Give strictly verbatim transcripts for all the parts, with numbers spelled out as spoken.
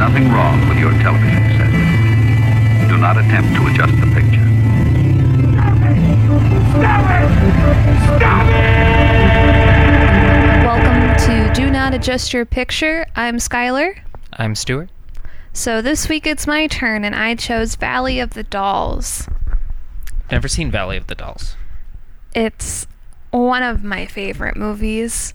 nothing wrong with your television set. Do not attempt to adjust the picture. Stop it! Stop it! Stop it! Welcome to Do Not Adjust Your Picture. I'm Skylar. I'm Stuart. So this week it's my turn, and I chose Valley of the Dolls. Never seen Valley of the Dolls. It's one of my favorite movies.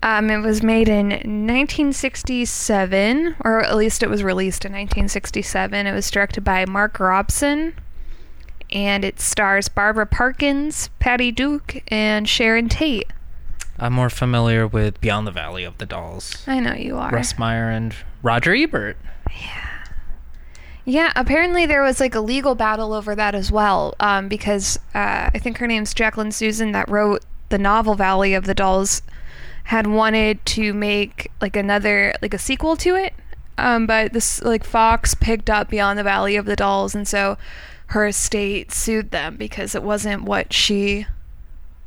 Um, it was made in nineteen sixty-seven, or at least it was released in nineteen sixty-seven. It was directed by Mark Robson, and it stars Barbara Parkins, Patty Duke, and Sharon Tate. I'm more familiar with Beyond the Valley of the Dolls. I know you are. Russ Meyer and Roger Ebert. Yeah. Yeah, apparently there was like a legal battle over that as well, um, because uh, I think her name's Jacqueline Susann, that wrote the novel Valley of the Dolls, had wanted to make like another, like a sequel to it, um, but this like Fox picked up Beyond the Valley of the Dolls, and so her estate sued them because it wasn't what she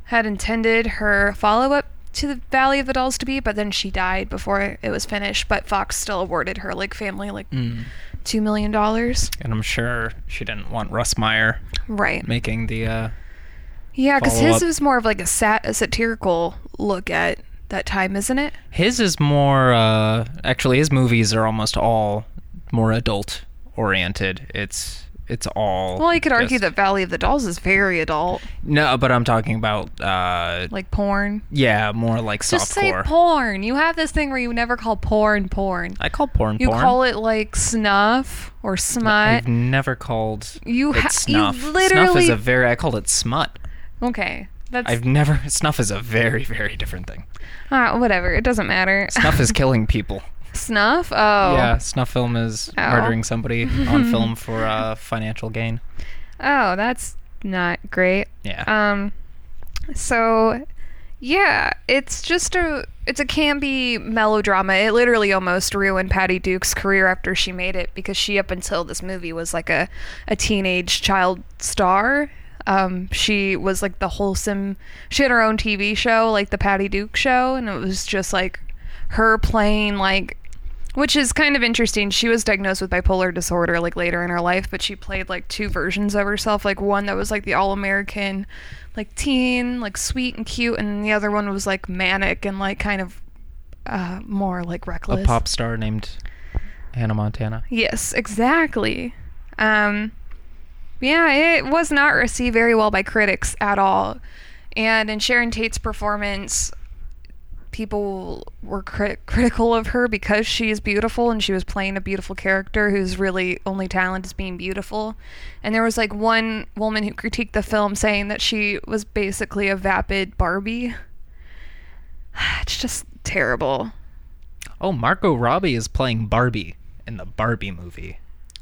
had intended her follow-up to the Valley of the Dolls to be, but then she died before it was finished, but Fox still awarded her like family like mm. two million dollars. And I'm sure she didn't want Russ Meyer right. making the uh, yeah, because his was more of like a, sat- a satirical look at that time, isn't it? His is more, uh, actually his movies are almost all more adult oriented. It's It's all... Well, you could just argue that Valley of the Dolls is very adult. No, but I'm talking about... Uh, like porn? Yeah, more like softcore. Just say porn. You have this thing where you never call porn porn. I call porn you porn. You call it like snuff or smut. I've never called you ha- it snuff. You literally... Snuff is a very... I called it smut. Okay. That's... I've never... Snuff is a very, very different thing. Uh, whatever. It doesn't matter. Snuff is killing people. Snuff? Oh. Yeah, snuff film is oh. murdering somebody on film for uh, financial gain. Oh, that's not great. Yeah. Um. So, yeah, it's just a, it's a campy melodrama. It literally almost ruined Patty Duke's career after she made it, because she, up until this movie, was like a, a teenage child star. Um, she was like the wholesome, she had her own T V show, like the Patty Duke Show, and it was just like her playing, like, which is kind of interesting. She was diagnosed with bipolar disorder, like, later in her life, but she played, like, two versions of herself. Like, one that was, like, the all-American, like, teen, like, sweet and cute, and the other one was, like, manic and, like, kind of uh, more, like, reckless. A pop star named Hannah Montana. Yes, exactly. Um, yeah, it was not received very well by critics at all. And in Sharon Tate's performance... People were crit- critical of her because she is beautiful and she was playing a beautiful character whose really only talent is being beautiful. And there was like one woman who critiqued the film saying that she was basically a vapid Barbie. It's just terrible. Oh, Margot Robbie is playing Barbie in the Barbie movie.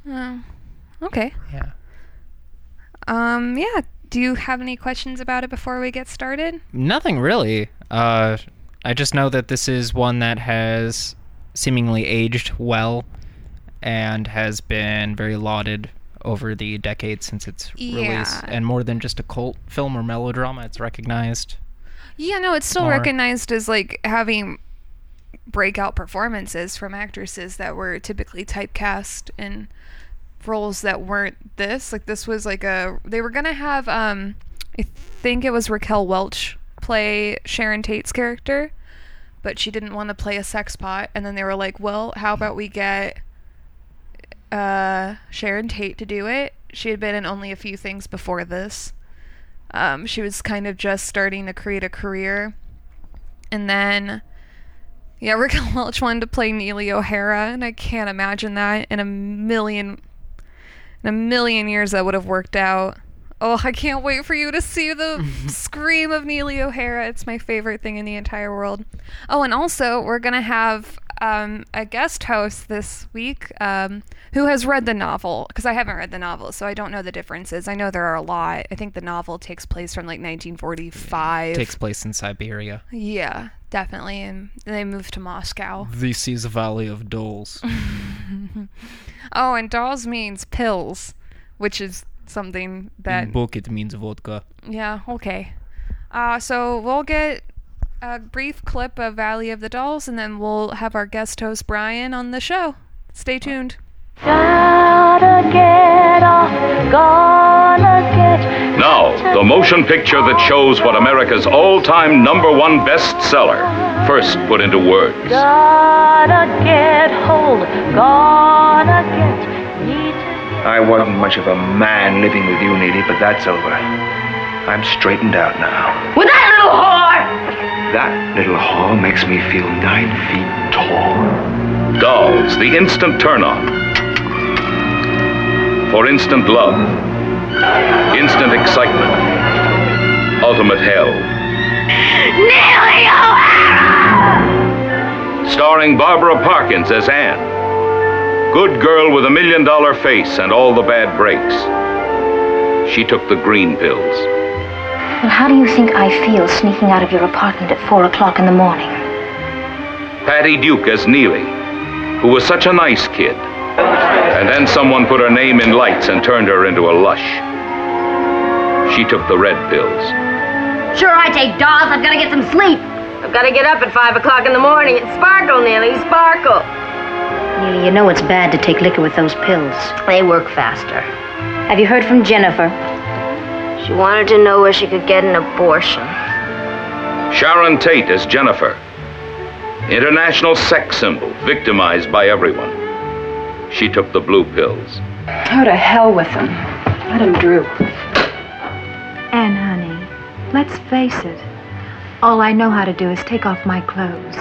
Oh, uh, okay. Yeah. Um. Yeah. Do you have any questions about it before we get started? Nothing really. Uh... I just know that this is one that has seemingly aged well and has been very lauded over the decades since its yeah. release. And more than just a cult film or melodrama, it's recognized. Yeah, no, it's still more. recognized as, like, having breakout performances from actresses that were typically typecast in roles that weren't this. Like, this was, like, a... They were going to have, um, I think it was Raquel Welch play Sharon Tate's character, but she didn't want to play a sexpot, and then they were like, well, how about we get uh, Sharon Tate to do it? She had been in only a few things before this. Um, she was kind of just starting to create a career. And then, yeah, Raquel Welch wanted to play Neely O'Hara, and I can't imagine that in a million, in a million years that would have worked out. Oh, I can't wait for you to see the scream of Neely O'Hara. It's my favorite thing in the entire world. Oh, and also, we're going to have um, a guest host this week um, who has read the novel, because I haven't read the novel, so I don't know the differences. I know there are a lot. I think the novel takes place from, like, nineteen forty-five. It takes place in Siberia. Yeah, definitely, and they moved to Moscow. This is a Valley of Dolls. Oh, and dolls means pills, which is... something that in book it means vodka. Yeah, okay. Uh, so we'll get a brief clip of Valley of the Dolls, and then we'll have our guest host Brian on the show. Stay tuned. Gotta get off, gonna get now, the motion picture that shows what America's all-time number one bestseller first put into words. Gotta get hold, gonna get. I wasn't much of a man living with you, Neely, but that's over. I'm straightened out now. With that little whore! That little whore makes me feel nine feet tall. Dolls, the instant turn-on. For instant love. Instant excitement. Ultimate hell. Neely O'Hara! Starring Barbara Parkins as Anne. Good girl with a million dollar face and all the bad breaks. She took the green pills. Well, how do you think I feel sneaking out of your apartment at four o'clock in the morning? Patty Duke as Neely, who was such a nice kid. And then someone put her name in lights and turned her into a lush. She took the red pills. Sure, I take dolls. I've got to get some sleep. I've got to get up at five o'clock in the morning. It's sparkle, Neely, sparkle. You know it's bad to take liquor with those pills. They work faster. Have you heard from Jennifer? She wanted to know where she could get an abortion. Sharon Tate as Jennifer. International sex symbol, victimized by everyone. She took the blue pills. Go to hell with them. Let them droop. Anne, honey, let's face it. All I know how to do is take off my clothes.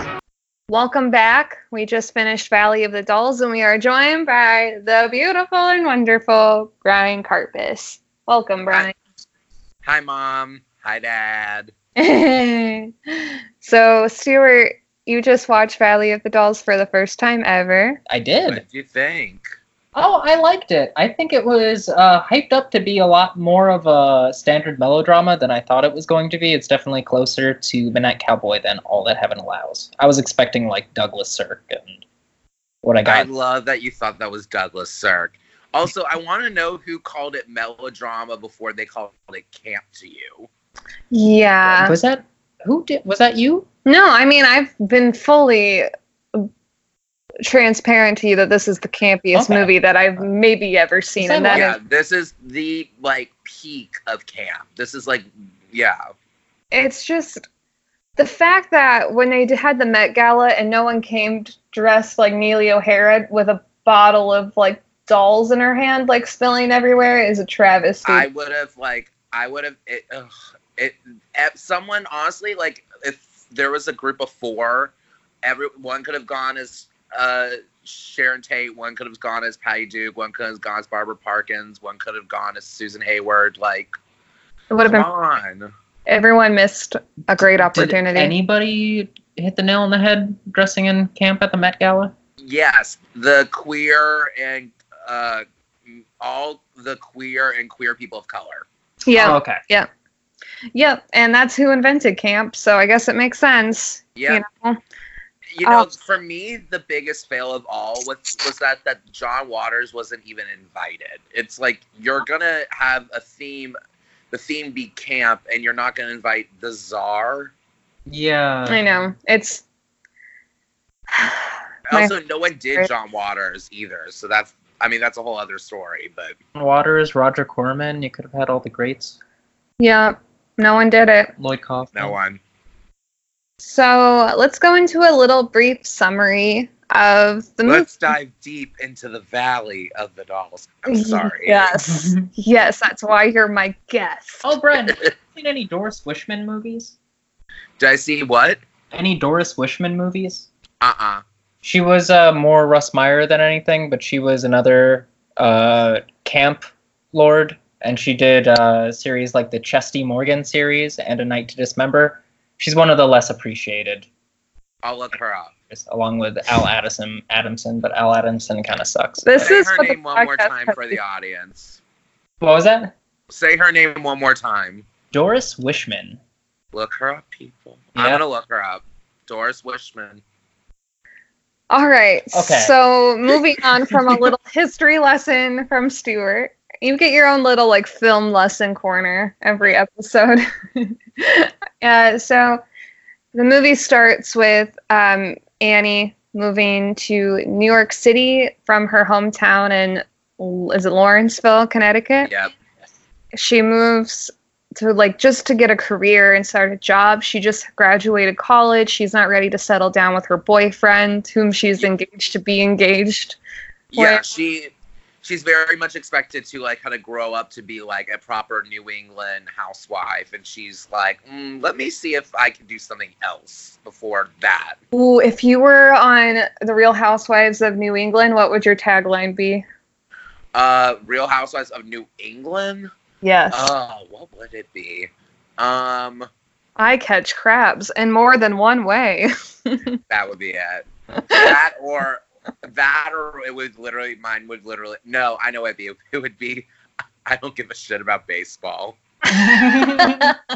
Welcome back. We just finished Valley of the Dolls, and we are joined by the beautiful and wonderful Brian Karpis. Welcome, Brian. Hi, Hi Mom. Hi, Dad. So, Stuart, you just watched Valley of the Dolls for the first time ever. I did. What did you think? Oh, I liked it. I think it was uh, hyped up to be a lot more of a standard melodrama than I thought it was going to be. It's definitely closer to Midnight Cowboy than All That Heaven Allows. I was expecting, like, Douglas Sirk and what I got. I love that you thought that was Douglas Sirk. Also, I want to know who called it melodrama before they called it camp to you. Yeah. Was that, who did, was that you? No, I mean, I've been fully transparent to you that this is the campiest okay. movie that I've maybe ever seen. And that yeah, is, this is the, like, peak of camp. This is, like, yeah. It's just the fact that when they had the Met Gala and no one came dressed like Neely O'Hara with a bottle of, like, dolls in her hand, like, spilling everywhere is a travesty. I would have, like, I would have, it, ugh, it, someone, honestly, like, if there was a group of four, everyone could have gone as Uh, Sharon Tate, one could have gone as Patty Duke, one could have gone as Barbara Parkins, one could have gone as Susan Hayward. Like, it would have been on. Everyone missed a great opportunity. Did anybody hit the nail on the head dressing in camp at the Met Gala? Yes, the queer and uh, all the queer and queer people of color. Yeah. Oh, okay. Yeah. Yep, and that's who invented camp, so I guess it makes sense. Yeah. You know? You know, oh. for me, the biggest fail of all was, was that, that John Waters wasn't even invited. It's like, you're going to have a theme, the theme be camp, and you're not going to invite the czar? Yeah. I know. It's... also, no one did John Waters either, so that's, I mean, that's a whole other story, but... John Waters, Roger Corman, you could have had all the greats. Yeah, no one did it. Lloyd Kaufman. No one. So let's go into a little brief summary of the movie. Let's dive deep into the Valley of the Dolls. I'm sorry. Yes. Yes, that's why you're my guest. Oh, Brian, have you seen any Doris Wishman movies? Did I see what? Any Doris Wishman movies? Uh-uh. She was uh, more Russ Meyer than anything, but she was another uh, camp lord, and she did a series like the Chesty Morgan series and A Night to Dismember. She's one of the less appreciated. I'll look her up. Along with Al Adamson, Adamson, but Al Adamson kind of sucks. This Say is her name one more time for the audience. What was that? Say her name one more time. Doris Wishman. Look her up, people. Yeah. I'm going to look her up. Doris Wishman. All right. Okay. So moving on from a little history lesson from Stuart. You get your own little, like, film lesson corner every episode. uh, so the movie starts with um, Annie moving to New York City from her hometown in, is it Lawrenceville, Connecticut? Yep. She moves to, like, just to get a career and start a job. She just graduated college. She's not ready to settle down with her boyfriend, whom she's engaged to be engaged with. Yeah, she... She's very much expected to, like, kind of grow up to be, like, a proper New England housewife. And she's like, mm, let me see if I can do something else before that. Ooh, if you were on The Real Housewives of New England, what would your tagline be? Uh, Real Housewives of New England? Yes. Oh, uh, what would it be? Um, I catch crabs in more than one way. That would be it. That or... That or it would literally, mine would literally, no, I know what it'd be. It would be, I don't give a shit about baseball. That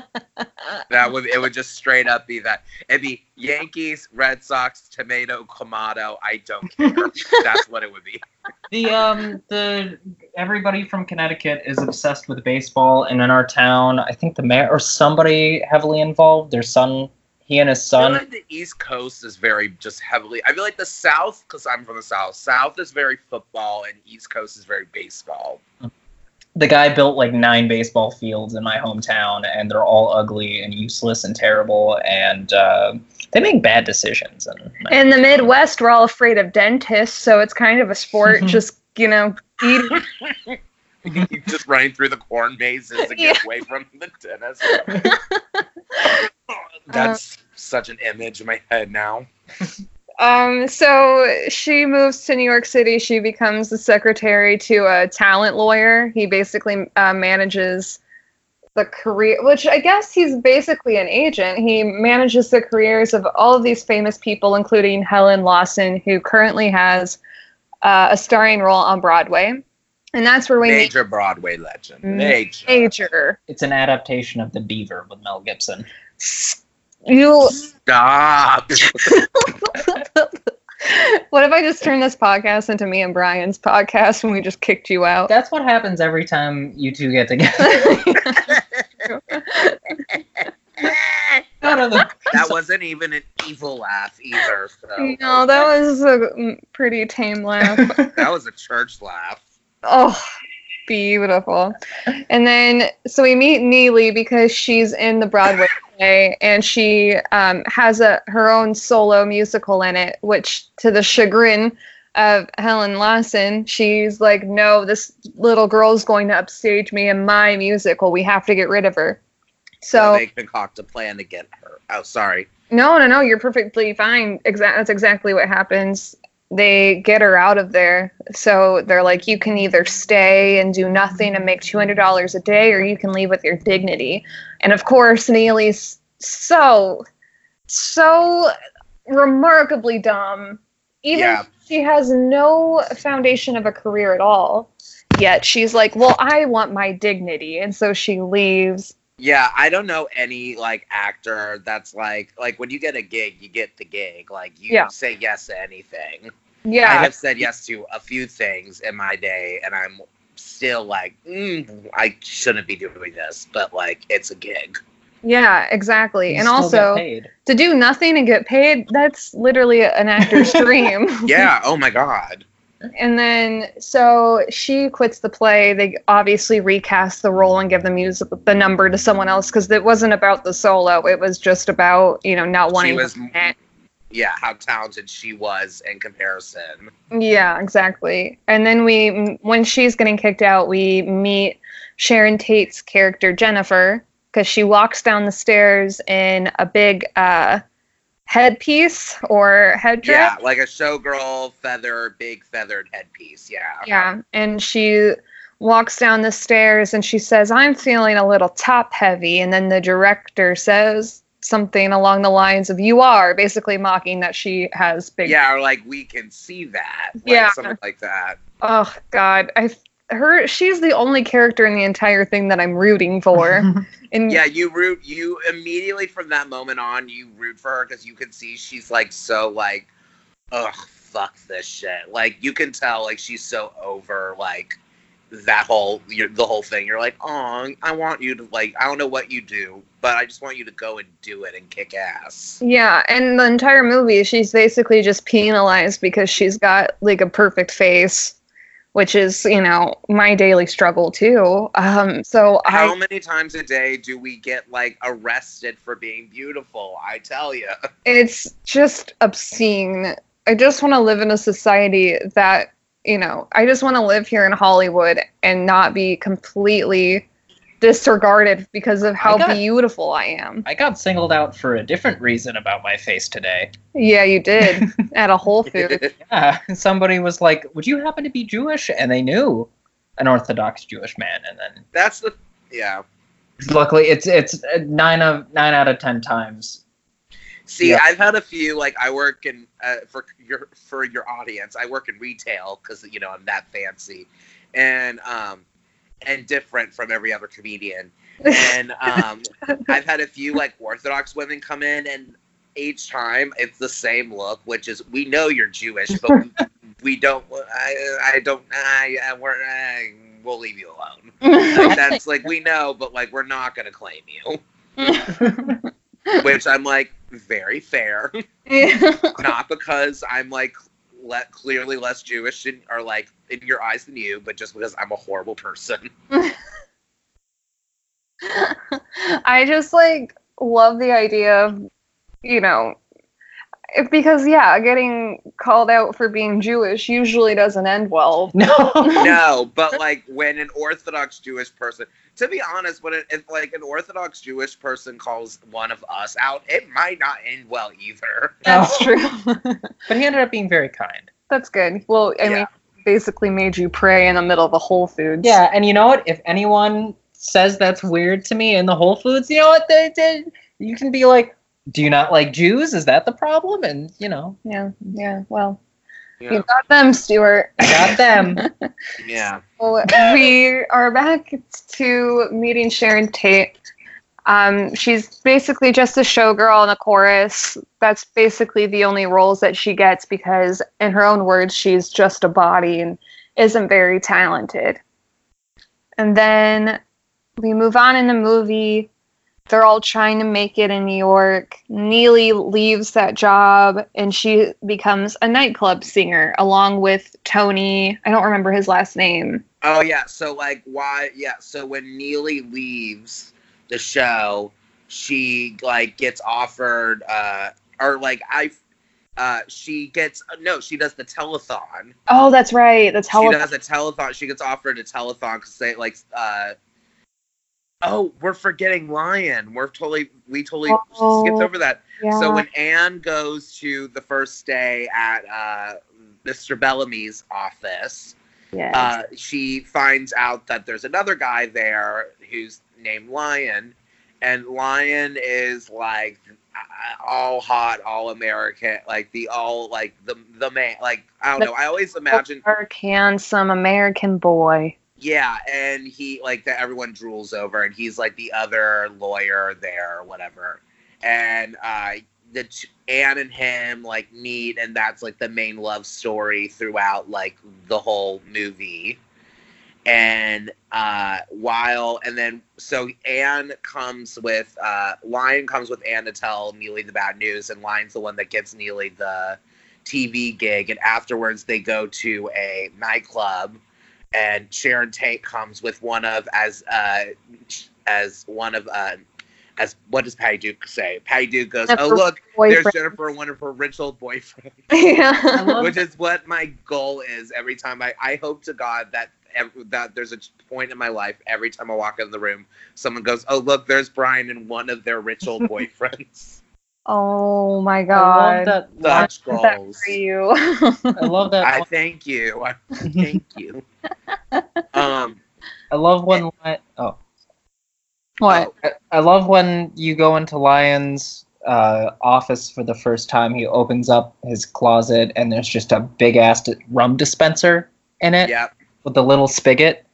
would, it would just straight up be that. It'd be Yankees, Red Sox, tomato, clamato, I don't care. That's what it would be. The, um, the, everybody from Connecticut is obsessed with baseball, and in our town, I think the mayor or somebody heavily involved, their son. He and his son. I feel like the East Coast is very just heavily. I feel like the South, because I'm from the South. South is very football, and East Coast is very baseball. The guy built like nine baseball fields in my hometown, and they're all ugly and useless and terrible, and uh, they make bad decisions. In, in the Midwest, we're all afraid of dentists, so it's kind of a sport. Just you know, eating. Just running through the corn mazes to get yeah. away from the dentist. That's um, such an image in my head now. Um, so she moves to New York City. She becomes the secretary to a talent lawyer. He basically uh, manages the career, which I guess he's basically an agent. He manages the careers of all of these famous people, including Helen Lawson, who currently has uh, a starring role on Broadway. And that's where we major meet Broadway legend. Major. Major. It's an adaptation of The Beaver with Mel Gibson. You stop. What if I just turn this podcast into me and Brian's podcast when we just kicked you out? That's what happens every time you two get together. That wasn't even an evil laugh either. So. No, that was a pretty tame laugh. That was a church laugh. Oh, beautiful. And then, so we meet Neely because she's in the Broadway play, and she um, has a her own solo musical in it, which, to the chagrin of Helen Lawson, she's like, no, this little girl's going to upstage me in my musical. We have to get rid of her. So, so they concoct a plan to get her. Oh, sorry. No, no, no. You're perfectly fine. Exa- that's exactly what happens. They get her out of there. So they're like, you can either stay and do nothing and make two hundred dollars a day, or you can leave with your dignity. And of course, Neely's so, so remarkably dumb. Even yeah. She has no foundation of a career at all. Yet she's like, well, I want my dignity. And so she leaves. Yeah, I don't know any, like, actor that's, like, like, when you get a gig, you get the gig. Like, you yeah. say yes to anything. Yeah. I have said yes to a few things in my day, and I'm still like, mm, I shouldn't be doing this, but, like, it's a gig. Yeah, exactly. You and also, to do nothing and get paid, that's literally an actor's dream. Yeah, oh my God. And then, so she quits the play. They obviously recast the role and give the music the number to someone else, because it wasn't about the solo. It was just about, you know, not wanting. She was, to yeah, how talented she was in comparison. Yeah, exactly. And then we, when she's getting kicked out, we meet Sharon Tate's character Jennifer, because she walks down the stairs in a big uh, headpiece or headdress. Yeah, like a showgirl feather, big feathered headpiece, yeah. Yeah, and she walks down the stairs and she says, I'm feeling a little top heavy, and then the director says something along the lines of, you are, basically mocking that she has big... Yeah, or like, we can see that. Like, yeah. Something like that. Oh, God, I... Her, she's the only character in the entire thing that I'm rooting for. And yeah, you root, you immediately from that moment on, you root for her because you can see she's like so like, ugh, fuck this shit. Like you can tell like she's so over like that whole, you know, the whole thing. You're like, oh, I want you to, like, I don't know what you do, but I just want you to go and do it and kick ass. Yeah, and the entire movie, she's basically just penalized because she's got, like, a perfect face, which is, you know, my daily struggle, too. Um, so How I, many times a day do we get, like, arrested for being beautiful? I tell you. It's just obscene. I just want to live in a society that, you know, I just want to live here in Hollywood and not be completely disregarded because of how I got, beautiful I am. I got singled out for a different reason about my face today. Yeah, you did. At a Whole Foods. Yeah, somebody was like, would you happen to be Jewish? And they knew an Orthodox Jewish man. And then that's the, yeah. Luckily, it's it's nine of nine out of ten times. See, yep. I've had a few, like, I work in, uh, for your for your audience, I work in retail because, you know, I'm that fancy and um, and different from every other comedian. And um, I've had a few, like, Orthodox women come in, and each time it's the same look, which is, we know you're Jewish, but we, we don't, I, I don't, I, I, we're, I, we'll leave you alone. Like, that's like, we know, but, like, we're not going to claim you. Which I'm like, very fair. Yeah. Not because I'm like le- clearly less Jewish in, or like in your eyes than you, but just because I'm a horrible person. I just like love the idea of, you know, because yeah, getting called out for being Jewish usually doesn't end well. No, no, but like when an Orthodox Jewish person, to be honest, when it, if like an Orthodox Jewish person calls one of us out, it might not end well either. That's true. But he ended up being very kind. That's good. Well, I yeah. mean, basically made you pray in the middle of a Whole Foods. Yeah, and you know what? If anyone says that's weird to me in the Whole Foods, you know what they did? You can be like, do you not like Jews? Is that the problem? And, you know. Yeah, yeah, well, yeah. You got them, Stuart. I got them. Yeah. So we are back to meeting Sharon Tate. Um, she's basically just a showgirl and a chorus. That's basically the only roles that she gets because, in her own words, she's just a body and isn't very talented. And then we move on in the movie. They're all trying to make it in New York. Neely leaves that job, and she becomes a nightclub singer, along with Tony. I don't remember his last name. Oh, yeah. So, like, why? Yeah. So, when Neely leaves the show, she, like, gets offered, uh, or, like, I, uh, she gets, no, she does the telethon. Oh, that's right. The telethon. She does a telethon. She gets offered a telethon because they, like, uh, oh, we're forgetting Lion. We're totally, we totally oh, skipped over that. Yeah. So when Anne goes to the first day at uh, Mister Bellamy's office, yes. uh, she finds out that there's another guy there who's named Lion. And Lion is like all hot, all American, like the all, like the, the man, like, I don't the know. I always imagine. Dark, handsome American boy. Yeah, and he, like, that everyone drools over, and he's, like, the other lawyer there or whatever. And uh, the t- Anne and him, like, meet, and that's, like, the main love story throughout, like, the whole movie. And uh, while, and then, so Anne comes with, uh, Lion comes with Anne to tell Neely the bad news, and Lion's the one that gives Neely the T V gig, and afterwards they go to a nightclub. And Sharon Tate comes with one of as uh, as one of uh, as what does Patty Duke say? Patty Duke goes, Jennifer, "Oh look, boyfriend. There's Jennifer, one of her rich old boyfriends." Yeah, which is what my goal is every time. I, I hope to God that every, that there's a point in my life every time I walk in the room, someone goes, "Oh look, there's Brian and one of their rich old boyfriends." Oh my God! I love that. Such goals. That for you. I love that. I thank you. I thank you. Um, I love when. Li- oh, what? I, I love when you go into Lion's uh, office for the first time. He opens up his closet, and there's just a big ass rum dispenser in it. Yep. With the little spigot,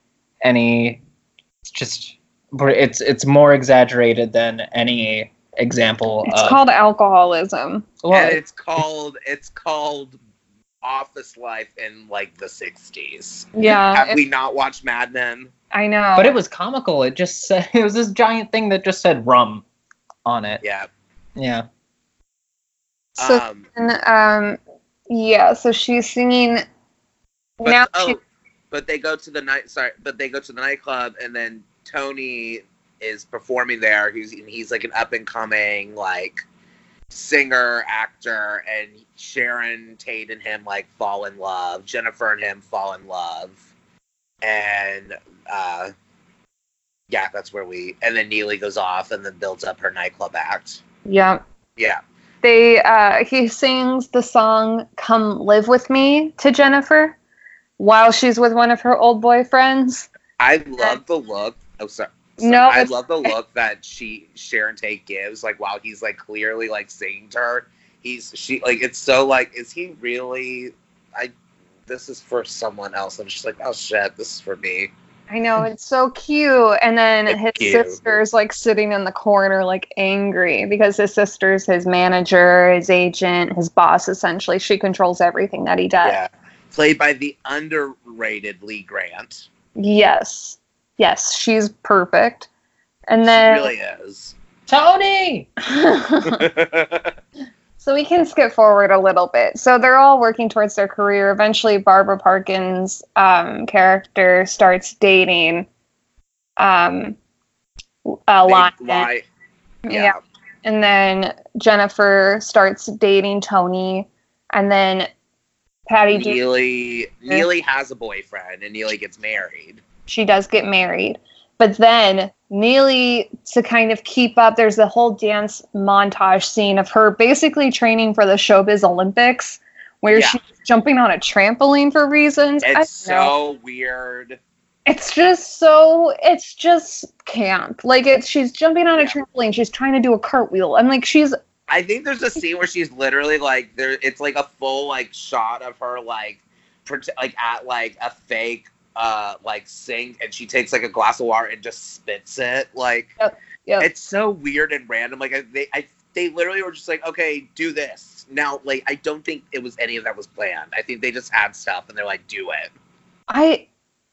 and he it's just it's it's more exaggerated than any. Example. It's of, called alcoholism. Well, and it's called it's called office life in, like, the sixties. Yeah. Have we not watched Mad Men? I know. But it was comical. It just said, it was this giant thing that just said rum on it. Yeah. Yeah. So, um, and, um yeah, so she's singing. But, now oh, she... but they go to the night, sorry, but they go to the nightclub, and then Tony is performing there. He's, he's like an up and coming, like, singer, actor, and Sharon Tate and him, like, fall in love. Jennifer and him fall in love. And, uh, yeah, that's where we, and then Neely goes off and then builds up her nightclub act. Yeah. Yeah. They, uh, he sings the song Come Live With Me to Jennifer while she's with one of her old boyfriends. I love the look. Oh, sorry. So no, I love the look that she Sharon Tate gives, like, while he's, like, clearly, like, singing to her. He's she like it's so like, is he really? I this is for someone else, and she's like, oh shit, this is for me. I know, it's so cute. And then it's his cute. sister's, like, sitting in the corner, like, angry because his sister's his manager, his agent, his boss. Essentially, she controls everything that he does. Yeah, played by the underrated Lee Grant. Yes. Yes, she's perfect. And then she really is. Tony! So we can skip forward a little bit. So they're all working towards their career. Eventually, Barbara Parkins' um, character starts dating um, uh, Lyon. Yeah. yeah. And then Jennifer starts dating Tony. And then Patty Duke. Neely, Neely has a boyfriend, and Neely gets married. She does get married. But then Neely, to kind of keep up, there's the whole dance montage scene of her basically training for the Showbiz Olympics, where yeah. she's jumping on a trampoline for reasons. It's so weird. It's just so, it's just camp. Like, it's, she's jumping on yeah. a trampoline. She's trying to do a cartwheel. I'm like, she's... I think there's a scene where she's literally, like, there. It's, like, a full, like, shot of her, like, prote- like at, like, a fake... Uh, like sink, and she takes, like, a glass of water and just spits it. Like, yep, yep. It's so weird and random. Like, I, they, I, they literally were just like, okay, do this now. Like, I don't think it was any of that was planned. I think they just had stuff and they're like, do it. I,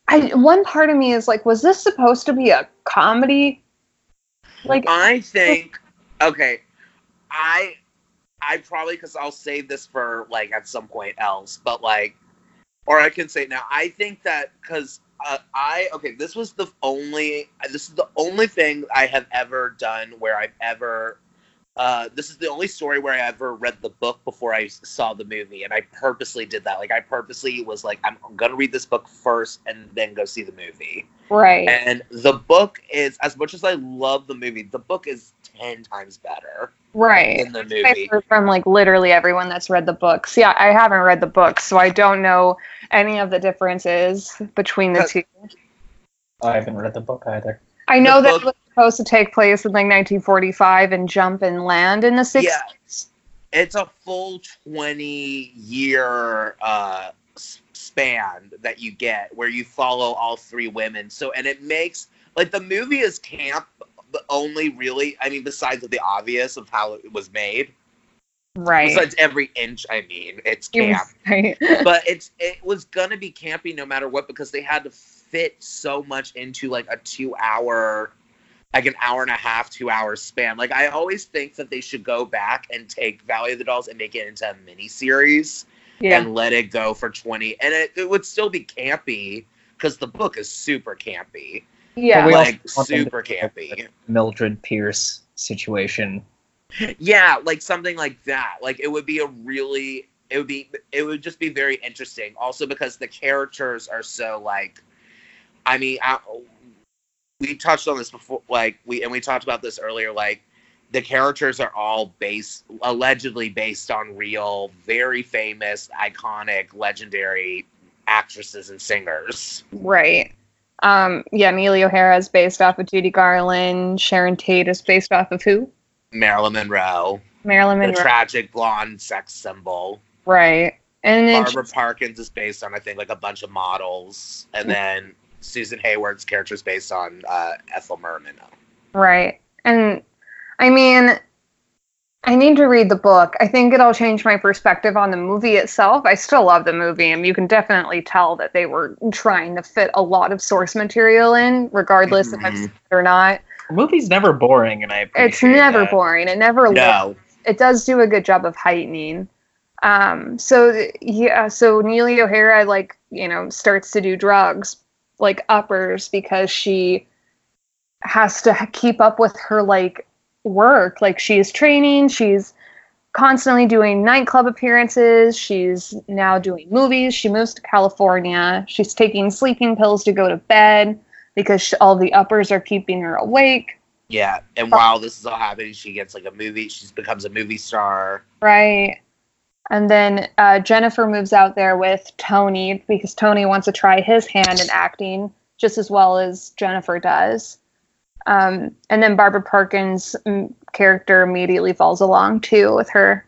I, one part of me is like, was this supposed to be a comedy? Like, I think, okay, I, I probably, because I'll save this for, like, at some point else, but, like. Or I can say now, I think that, because uh, I, okay, this was the only, this is the only thing I have ever done where I've ever, uh, this is the only story where I ever read the book before I saw the movie, and I purposely did that. Like, I purposely was like, I'm going to read this book first and then go see the movie. Right. And the book is, as much as I love the movie, the book is ten times better. Right. In the movie. I've heard from, like, literally everyone that's read the books. Yeah, I haven't read the book, so I don't know any of the differences between the two. I haven't read the book either. I know the that book, it was supposed to take place in, like, nineteen forty-five and jump and land in the sixties. Yeah, it's a full twenty-year uh, span that you get where you follow all three women. So, and it makes, like, the movie is camp. Only really, I mean, besides the obvious of how it was made, right? Besides every inch, I mean, it's camp. It was, right. But it's it was gonna be campy no matter what, because they had to fit so much into, like, a two hour, like, an hour and a half, two hour span. Like, I always think that they should go back and take Valley of the Dolls and make it into a mini series, yeah. and let it go for twenty, and it, it would still be campy because the book is super campy. Yeah, like, super campy. Mildred Pierce situation. Yeah, like, something like that. Like, it would be a really, it would be, it would just be very interesting. Also, because the characters are so, like, I mean, I, we touched on this before, like, we, and we talked about this earlier, like, the characters are all based, allegedly based on real, very famous, iconic, legendary actresses and singers. Right. Um, yeah, Neely O'Hara is based off of Judy Garland. Sharon Tate is based off of who? Marilyn Monroe. Marilyn Monroe. The tragic blonde sex symbol. Right. And then Barbara Parkins is based on, I think, like, a bunch of models. And then Susan Hayward's character is based on uh, Ethel Merman. Right. And, I mean, I need to read the book. I think it'll change my perspective on the movie itself. I still love the movie, and you can definitely tell that they were trying to fit a lot of source material in, regardless mm-hmm. if I've seen it or not. The movie's never boring, and I appreciate It's never that. boring. It never no. It does do a good job of heightening. Um, so, yeah, so Neely O'Hara, like, you know, starts to do drugs, like, uppers, because she has to keep up with her, like, work. Like, she's training, she's constantly doing nightclub appearances, she's now doing movies, she moves to California, she's taking sleeping pills to go to bed because she, all the uppers are keeping her awake. Yeah, and but, while this is all happening, she gets like a movie, she becomes a movie star. Right. And then uh, Jennifer moves out there with Tony because Tony wants to try his hand in acting just as well as Jennifer does. Um, and then Barbara Parkins' character immediately falls along, too, with her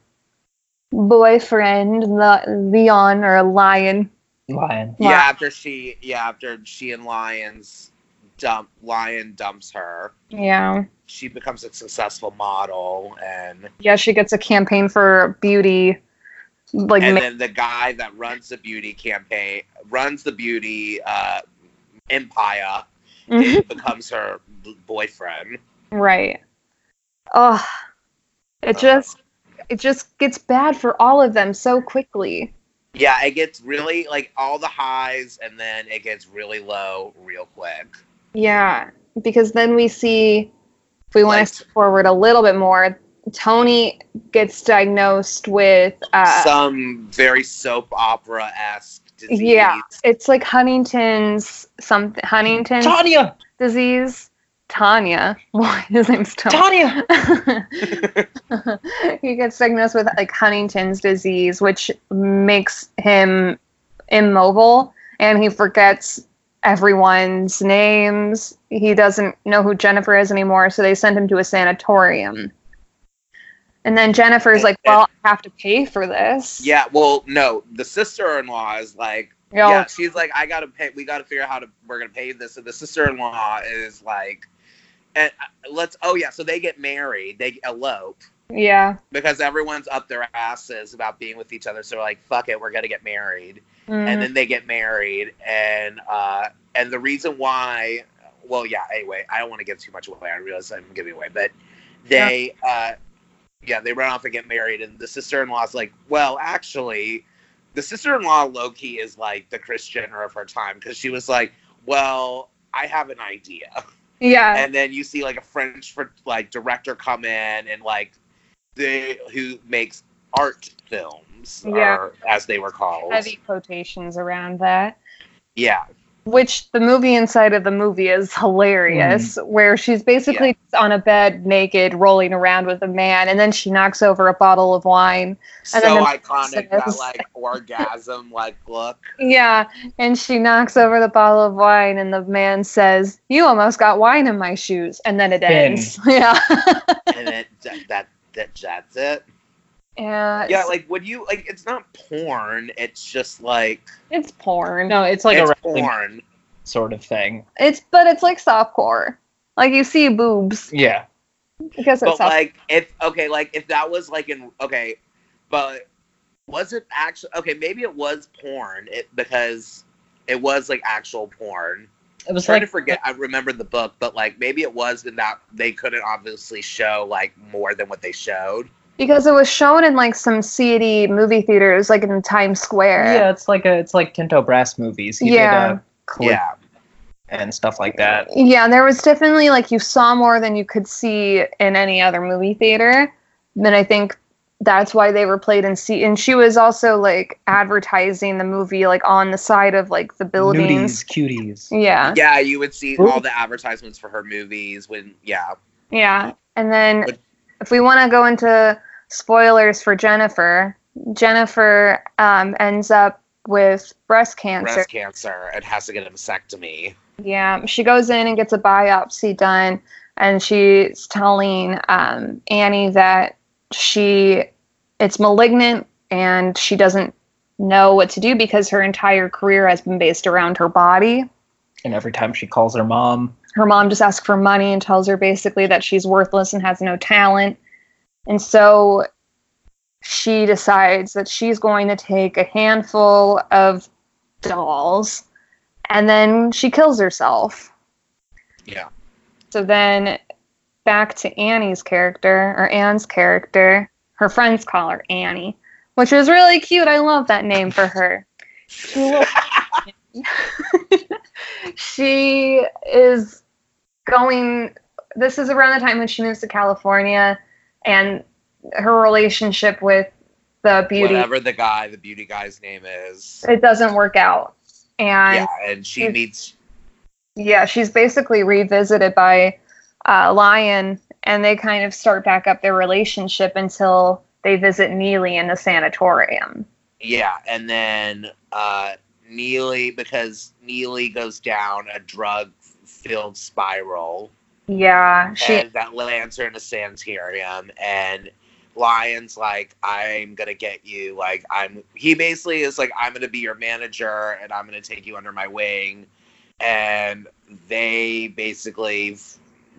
boyfriend, Leon, or Lion. Lion. Yeah, after she, yeah, after she and Lion's dump, Lion dumps her. Yeah. She becomes a successful model, and... Yeah, she gets a campaign for beauty. Like, and ma- then the guy that runs the beauty campaign, runs the beauty uh, empire, it becomes her boyfriend. Right. Oh, it just, it just gets bad for all of them so quickly. Yeah, it gets really, like, all the highs, and then it gets really low real quick. Yeah, because then we see, if we want like, to skip forward a little bit more, Tony gets diagnosed with... Uh, some very soap opera-esque disease. Yeah, it's like Huntington's something. Huntington's Tanya disease. Tanya. Boy, his name's Tony. Tanya. He gets diagnosed with like Huntington's disease, which makes him immobile, and he forgets everyone's names. He doesn't know who Jennifer is anymore, so they send him to a sanatorium. And then Jennifer's like, well, I have to pay for this. Yeah, well, no, the sister-in-law is like, Yo. yeah, she's like, I gotta pay, we gotta figure out how to, we're gonna pay this. And the sister-in-law is like, and let's, oh yeah, so they get married, they elope. Yeah. Because everyone's up their asses about being with each other, so they're like, fuck it, we're gonna get married. Mm. And then they get married, and uh, and the reason why, well, yeah, anyway, I don't want to give too much away, I realize I'm giving away, but they, yeah. uh, Yeah, they run off and get married, and the sister-in-law's like, well, actually, the sister-in-law, low-key, is, like, the Kris Jenner of her time, because she was like, well, I have an idea. Yeah. And then you see, like, a French, like, director come in, and, like, they, who makes art films, yeah. or, as they were called. Heavy quotations around that. Yeah. Which, the movie inside of the movie is hilarious, mm. where she's basically yeah. on a bed, naked, rolling around with a man, and then she knocks over a bottle of wine. And so then iconic, that, like, orgasm-like look. Yeah, and she knocks over the bottle of wine, and the man says, you almost got wine in my shoes, and then it ends. Mm. Yeah. And it, that, that, that's it. Yeah, yeah, like, would you, like, it's not porn, it's just, like... It's porn. No, it's, like, it's a porn sort of thing. It's, but it's, like, softcore. Like, you see boobs. Yeah. Because it's But, soft- like, if, okay, like, if that was, like, in, okay, but was it actually, okay, maybe it was porn, it, because it was, like, actual porn. It was, I'm trying like, to forget, I remember the book, but, like, maybe it was in that they couldn't obviously show, like, more than what they showed. Because it was shown in, like, some seedy movie theaters, like, in Times Square. Yeah, it's like a, it's like Tinto Brass movies. He yeah. did a clip yeah. and stuff like that. Yeah, and there was definitely, like, you saw more than you could see in any other movie theater. And I think that's why they were played in C. And she was also, like, advertising the movie, like, on the side of, like, the buildings. Nudies, cuties. Yeah. Yeah, you would see Ooh. all the advertisements for her movies when, yeah. Yeah, and then... But- if we want to go into spoilers for Jennifer, Jennifer um, ends up with breast cancer. Breast cancer and has to get a vasectomy. Yeah, she goes in and gets a biopsy done, and she's telling um, Annie that she it's malignant and she doesn't know what to do because her entire career has been based around her body. And every time she calls her mom... Her mom just asks for money and tells her basically that she's worthless and has no talent. And so she decides that she's going to take a handful of dolls, and then she kills herself. Yeah. So then back to Annie's character, or Anne's character. Her friends call her Annie, which is really cute. I love that name for her. She is going, this is around the time when she moves to California, and her relationship with the beauty, whatever the guy, the beauty guy's name is, it doesn't work out. And yeah, and she meets, yeah, she's basically revisited by uh, Lion, and they kind of start back up their relationship until they visit Neely in the sanatorium. Yeah, and then uh, Neely, because Neely goes down a drug-filled spiral. Yeah. She, and that lands her in a sanitarium, and Lion's like, I'm gonna get you, like, I'm, he basically is like, I'm gonna be your manager, and I'm gonna take you under my wing, and they basically,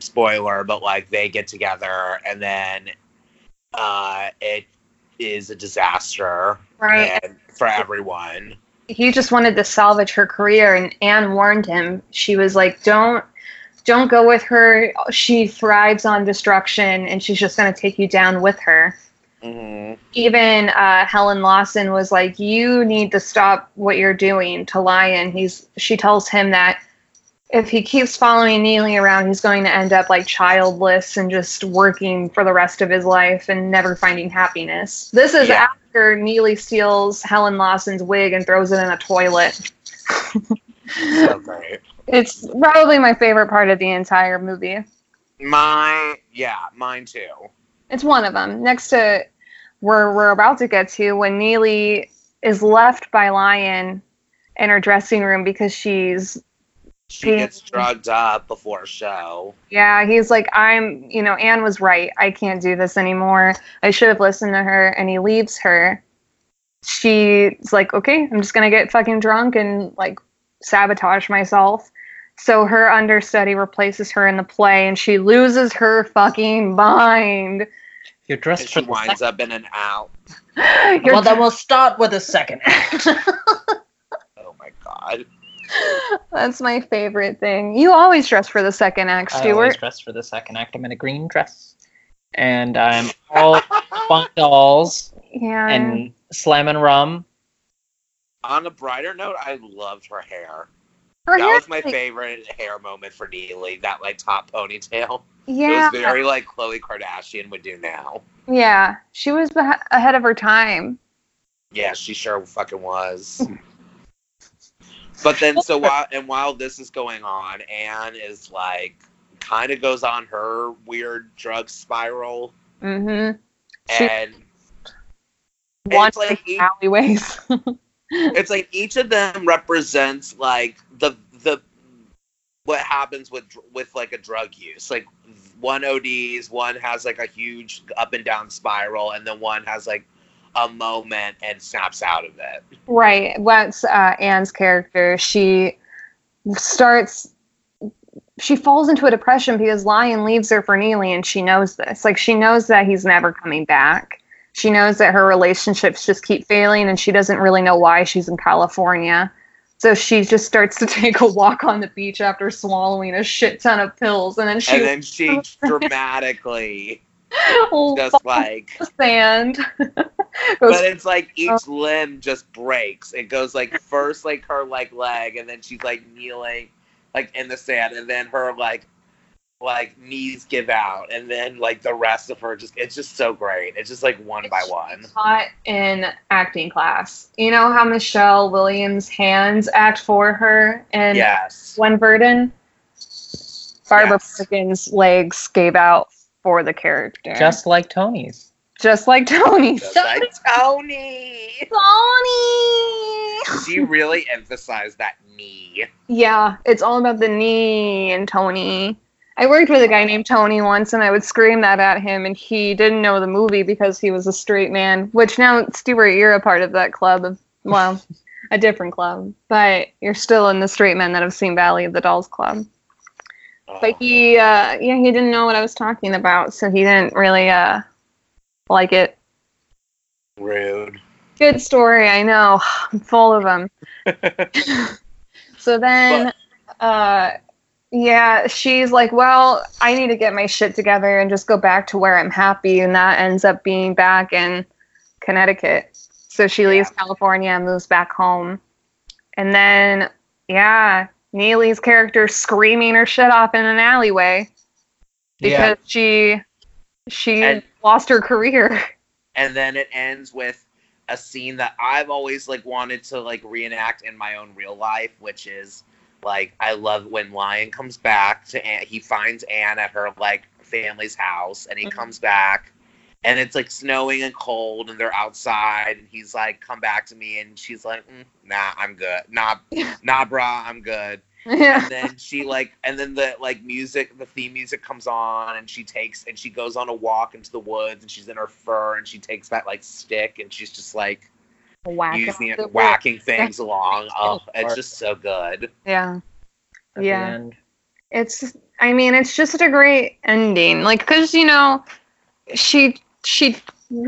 spoiler, but, like, they get together, and then uh, it is a disaster, right, and for everyone. He just wanted to salvage her career, and Anne warned him. She was like, don't Don't go with her. She thrives on destruction, and she's just going to take you down with her. Mm-hmm. Even uh, Helen Lawson was like, you need to stop what you're doing to Lion. He's, she tells him that if he keeps following Neely around, he's going to end up like childless and just working for the rest of his life and never finding happiness. This is yeah. after Neely steals Helen Lawson's wig and throws it in a toilet. So great. It's probably my favorite part of the entire movie. My, yeah, mine too. It's one of them. Next to where we're about to get to, when Neely is left by Lion in her dressing room because she's... She gets drugged up before a show. Yeah, he's like, I'm, you know, Anne was right. I can't do this anymore. I should have listened to her. And he leaves her. She's like, okay, I'm just going to get fucking drunk and, like, sabotage myself. So her understudy replaces her in the play, and she loses her fucking mind. You're dressed and for she winds up in an out. Well, dr- then we'll start with a second act. Oh my god. That's my favorite thing. You always dress for the second act, Stuart. I always dress for the second act. I'm in a green dress, and I'm all fun dolls yeah. and slamming rum. On a brighter note, I loved her hair. Her that hair, was my like, favorite hair moment for Neely, that, like, top ponytail. Yeah. It was very, like, Khloe Kardashian would do now. Yeah. She was beh- ahead of her time. Yeah, she sure fucking was. But then, so, while and while this is going on, Anne is, like, kind of goes on her weird drug spiral. Mm-hmm. And... She wants like, the alleyways. It's like each of them represents like the the what happens with with like a drug use. Like one O Ds, one has like a huge up and down spiral, and then one has like a moment and snaps out of it. Right. That's uh, Anne's character. She starts. She falls into a depression because Lion leaves her for Neely, and she knows this. Like she knows that he's never coming back. She knows that her relationships just keep failing, and she doesn't really know why she's in California. So she just starts to take a walk on the beach after swallowing a shit ton of pills. And then she, and then she dramatically just like... the sand. But it's like each limb just breaks. It goes like first like her like leg, and then she's like kneeling like in the sand, and then her like... like knees give out, and then like the rest of her just, it's just so great. It's just like one it's by one. Taught in acting class. You know how Michelle Williams' hands act for her in yes. One Burden? Barbara yes. Parkins' legs gave out for the character. Just like Tony's. Just like Tony. Just like Tony. Tony. She really emphasized that knee. Yeah, it's all about the knee and Tony. I worked with a guy named Tony once, and I would scream that at him, and he didn't know the movie because he was a straight man, which now, Stuart, you're a part of that club of, well, a different club, but you're still in the straight men that have seen Valley of the Dolls club. But he, uh, yeah, he didn't know what I was talking about, so he didn't really uh, Like it. Rude. Good story, I know. I'm full of them. So then, but, uh, yeah, she's like, well, I need to get my shit together and just go back to where I'm happy. And that ends up being back in Connecticut. So she yeah. leaves California and moves back home. And then, yeah, Neely's character screaming her shit off in an alleyway because yeah. she she and, lost her career. And then it ends with a scene that I've always like wanted to like reenact in my own real life, which is like I love when Lion comes back to Anne. He finds Anne at her like family's house, and he mm-hmm. comes back, and it's like snowing and cold, and they're outside, and he's like, "Come back to me," and she's like, mm, "Nah, I'm good. Nah, nah, brah, I'm good." Yeah. And then she like, and then the like music, the theme music comes on, and she takes and she goes on a walk into the woods, and she's in her fur, and she takes that like stick, and she's just like whacking, using it, whacking things along. Oh, it's just so good. Yeah, at yeah. It's, I mean, it's just a great ending, like, cause you know, she she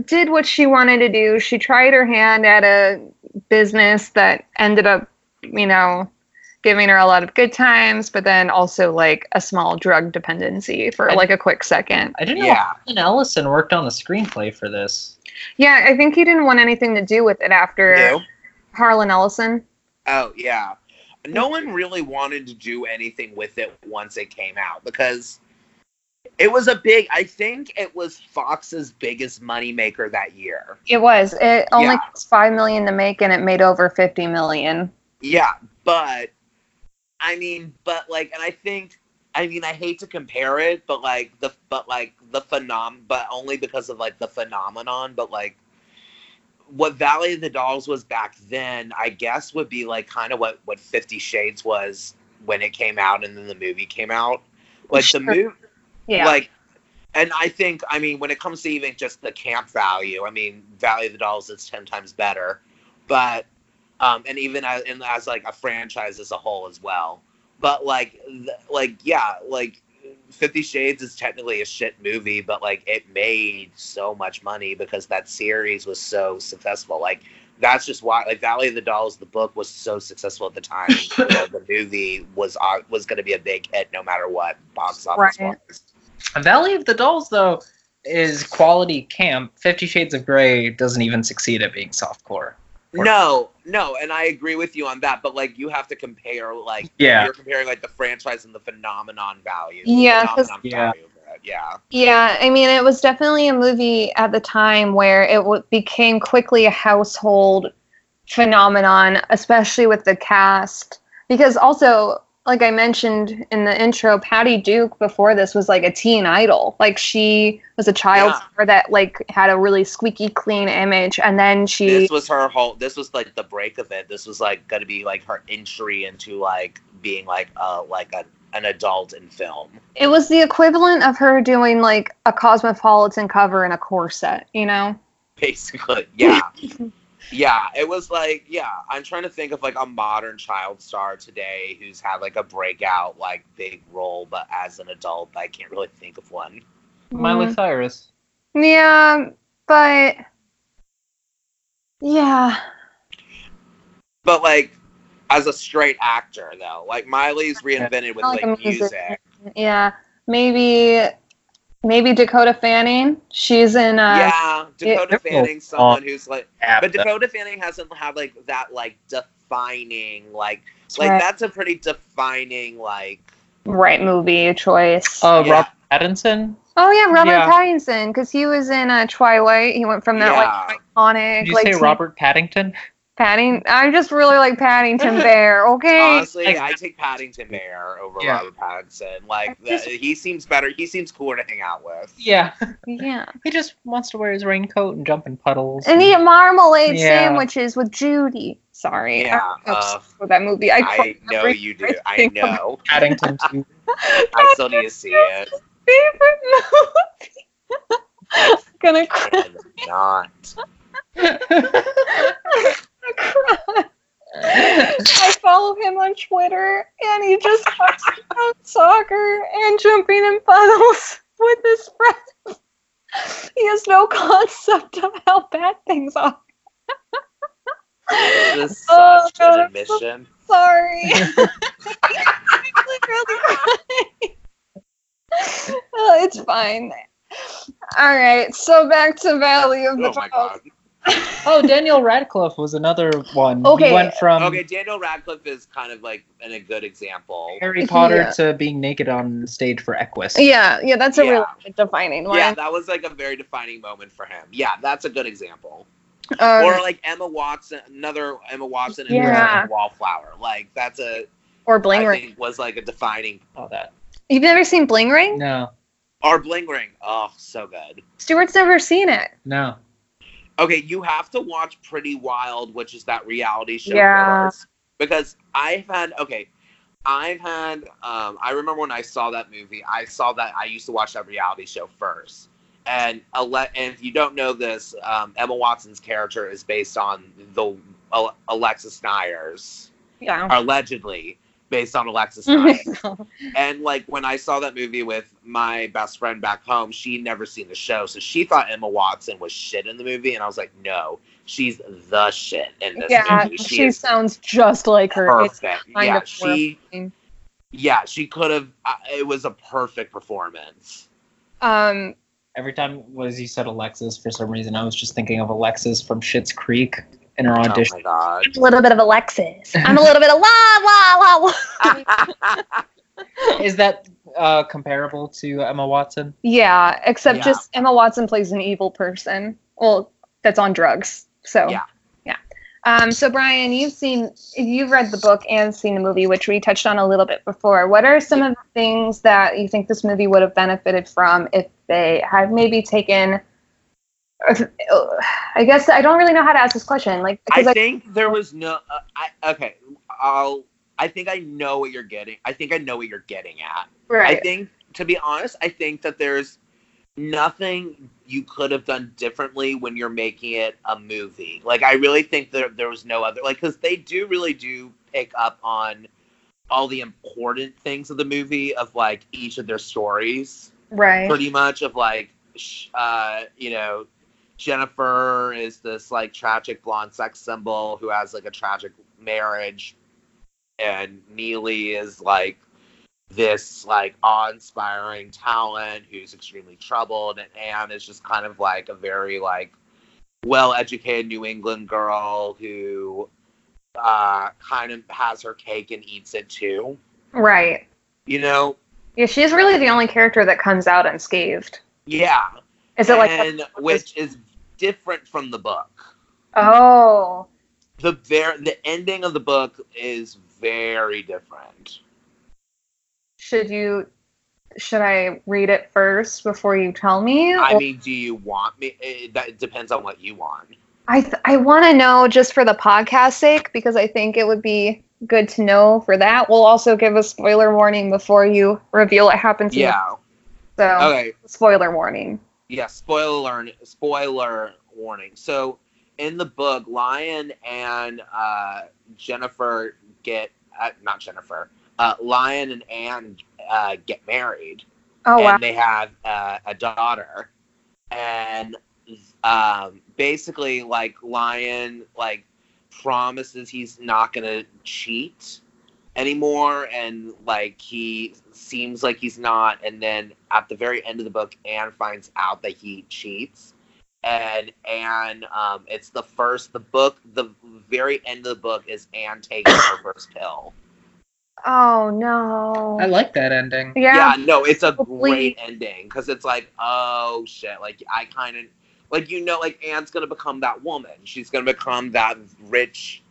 did what she wanted to do. She tried her hand at a business that ended up, you know, giving her a lot of good times, but then also, like, a small drug dependency for, I, like, a quick second. I didn't yeah. know Ellison worked on the screenplay for this. Yeah, I think he didn't want anything to do with it after no. Harlan Ellison. Oh, yeah. No one really wanted to do anything with it once it came out, because it was a big, I think it was Fox's biggest moneymaker that year. It was. It only yeah. cost five million dollars to make, and it made over fifty million dollars. Yeah, but I mean, but, like, and I think, I mean, I hate to compare it, but, like, the, but, like, the phenom, but only because of, like, the phenomenon, but, like, what Valley of the Dolls was back then, I guess, would be, like, kind of what, what Fifty Shades was when it came out and then the movie came out. Like, sure. the movie, yeah. like, and I think, I mean, when it comes to even just the camp value, I mean, Valley of the Dolls is ten times better, but Um, and even as, and as, like, a franchise as a whole as well. But, like, th- like yeah, like, Fifty Shades is technically a shit movie, but, like, it made so much money because that series was so successful. Like, that's just why, like, Valley of the Dolls, the book, was so successful at the time. You know, the movie was uh, was going to be a big hit no matter what box office right. was. Valley of the Dolls, though, is quality camp. Fifty Shades of Grey doesn't even succeed at being softcore. Or, no, no, and I agree with you on that, but, like, you have to compare, like, yeah. you're comparing, like, the franchise and the phenomenon value. Yeah, phenomenon yeah. value of it. yeah. Yeah, I mean, it was definitely a movie at the time where it w- became quickly a household phenomenon, especially with the cast, because also, like I mentioned in the intro, Patty Duke before this was, like, a teen idol. Like, she was a child yeah. star that, like, had a really squeaky clean image, and then she... This was her whole... This was, like, the break of it. This was, like, gonna be, like, her entry into, like, being, like, uh, like a, an adult in film. It was the equivalent of her doing, like, a Cosmopolitan cover in a corset, you know? Basically, yeah. Yeah, it was like, yeah, I'm trying to think of, like, a modern child star today who's had, like, a breakout, like, big role, but as an adult, I can't really think of one. Mm. Miley Cyrus. Yeah, but, yeah. But, like, as a straight actor, though, like, Miley's reinvented with, like, like music. music. Yeah, maybe... Maybe Dakota Fanning. She's in. Uh, yeah, Dakota it, Fanning, someone who's like. But Dakota Fanning hasn't had like that like defining like like right. that's a pretty defining like. Right movie choice. Oh, uh, yeah. Robert Pattinson. Oh yeah, Robert yeah. Pattinson, because he was in uh, Twilight. He went from that yeah. like iconic. Did you like, say Robert Paddington? Padding. I just really like Paddington Bear. Okay. Honestly, like, I take Paddington Bear over yeah. Robert Pattinson. Like, the, just, he seems better. He seems cooler to hang out with. Yeah. Yeah. He just wants to wear his raincoat and jump in puddles. And, and eat marmalade yeah. sandwiches with Judy. Sorry. Yeah. I'm obsessed uh, with that movie. I, I know you do. I know. Paddington too. I still need to see it. Favorite movie. I'm gonna cry. Not. I follow him on Twitter, and he just talks about soccer and jumping in puddles with his friends. He has no concept of how bad things are. This is oh, such God, an admission. So sorry. Oh, it's fine. All right, so back to Valley of the Dolls. Oh, oh, Daniel Radcliffe was another one. Okay. He went from okay, Daniel Radcliffe is kind of like an, a good example. Harry Potter yeah. to being naked on stage for Equus. Yeah, yeah, that's a yeah. really defining one. Yeah, that was like a very defining moment for him. Yeah, that's a good example. Um, or like Emma Watson, another Emma Watson and yeah. Wallflower. Like that's a or Bling I Ring think was like a defining. Oh, that. You've never seen Bling Ring? No. Or Bling Ring. Oh, so good. Stuart's never seen it. No. Okay, you have to watch Pretty Wild, which is that reality show. Yeah. Because I've had, okay, I've had, um, I remember when I saw that movie, I saw that, I used to watch that reality show first. And, ele- and if you don't know this, um, Emma Watson's character is based on the uh, Alexis Snyder's. Yeah. Allegedly. Based on Alexis Snyder. And, like, when I saw that movie with my best friend back home, she'd never seen the show, so she thought Emma Watson was shit in the movie, and I was like, no, she's the shit in this yeah, movie. Yeah, she, she sounds just like her. Perfect. Yeah she, yeah, she could have... Uh, it was a perfect performance. Um... Every time was you said Alexis, for some reason, I was just thinking of Alexis from Schitt's Creek in her audition. Oh my God. I'm a little bit of Alexis. I'm a little bit of la, la, la. Is that uh, comparable to Emma Watson? Yeah, except yeah. just Emma Watson plays an evil person. Well, that's on drugs. So, yeah. yeah. Um, so, Brian, you've seen, you've read the book and seen the movie, which we touched on a little bit before. What are some yeah. of the things that you think this movie would have benefited from if they have maybe taken, I guess, I don't really know how to ask this question. Like, I, I think there was no, uh, I, okay, I'll, I think I know what you're getting, I think I know what you're getting at. Right. I think, to be honest, I think that there's nothing you could have done differently when you're making it a movie. Like, I really think that there was no other, like, because they do really do pick up on all the important things of the movie, of, like, each of their stories. Right. Pretty much of, like, uh, you know, Jennifer is this, like, tragic blonde sex symbol who has, like, a tragic marriage. And Neely is, like, this, like, awe-inspiring talent who's extremely troubled. And Anne is just kind of, like, a very, like, well-educated New England girl who uh, kind of has her cake and eats it, too. Right. You know? Yeah, she's really the only character that comes out unscathed. Yeah. Is it like and a- which is different from the book. Oh. The ver- the ending of the book is very different. Should you should I read it first before you tell me? I or- mean, do you want me it, that depends on what you want. I th- I want to know just for the podcast's sake, because I think it would be good to know for that. We'll also give a spoiler warning before you reveal what happens. Yeah. So, okay. Spoiler warning. Yeah, spoiler spoiler warning. So, in the book, Lion and uh, Jennifer get... Uh, not Jennifer. Uh, Lion and Anne uh, get married. Oh, and wow. And they have uh, a daughter. And um, basically, like, Lion, like, promises he's not gonna cheat anymore, and like he seems like he's not, and then at the very end of the book Anne finds out that he cheats, and Anne um it's the first the book the very end of the book is Anne taking her first pill. Oh no, I like that ending. Yeah, yeah no it's a Please. great ending, because it's like, oh shit, like I kind of Like, you know, like, Anne's going to become that woman. She's going to become that rich,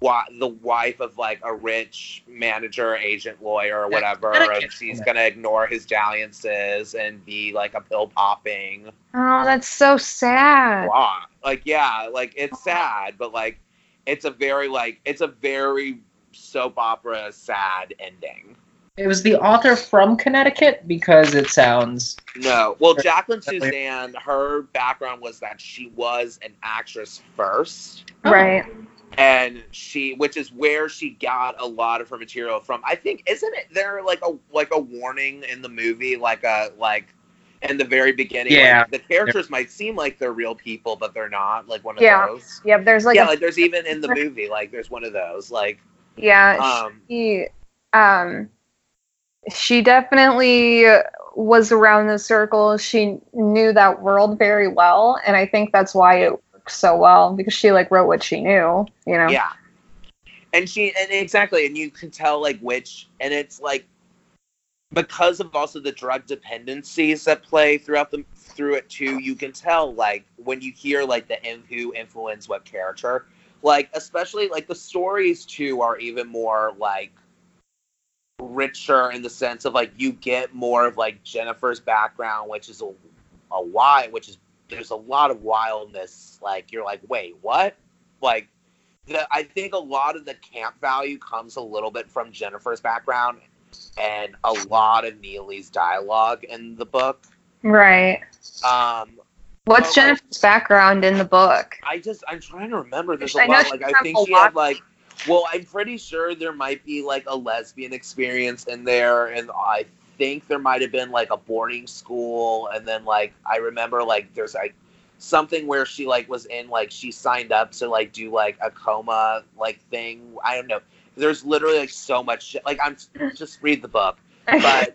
wa- the wife of, like, a rich manager, agent, lawyer, or whatever. And she's going to ignore his dalliances and be, like, a pill-popping. Oh, that's so sad. Wow. Like, yeah, like, it's sad. But, like, it's a very, like, it's a very soap opera sad ending. It was the author from Connecticut, because it sounds... No. Well, Jacqueline Susann, her background was that she was an actress first. Right. And she, which is where she got a lot of her material from. I think, isn't it there like a like a warning in the movie, like a, like, in the very beginning. Yeah. Like, the characters might seem like they're real people, but they're not. Like one of yeah. those. Yeah. There's like. Yeah. A, like there's even in the movie, like there's one of those. Like. Yeah. Um. She, um, she definitely was around the circle. She knew that world very well, and I think that's why it worked so well, because she like wrote what she knew. You know. Yeah. And she and exactly, and you can tell like which, and it's like. Because of also the drug dependencies that play throughout the through it too, you can tell like when you hear like the who influenced what character, like especially like the stories too are even more like richer in the sense of like you get more of like Jennifer's background, which is a a why, which is there's a lot of wildness. Like you're like, wait, what? Like the, I think a lot of the camp value comes a little bit from Jennifer's background. And a lot of Neely's dialogue in the book. Right. Um, What's so Jennifer's like, background in the book? I just, I'm trying to remember. There's a I lot. Like, I think she had, like, well, I'm pretty sure there might be, like, a lesbian experience in there. And I think there might have been, like, a boarding school. And then, like, I remember, like, there's, like, something where she, like, was in, like, she signed up to, like, do, like, a coma, like, thing. I don't know. There's literally, like, so much shit. Like, I'm just read the book. But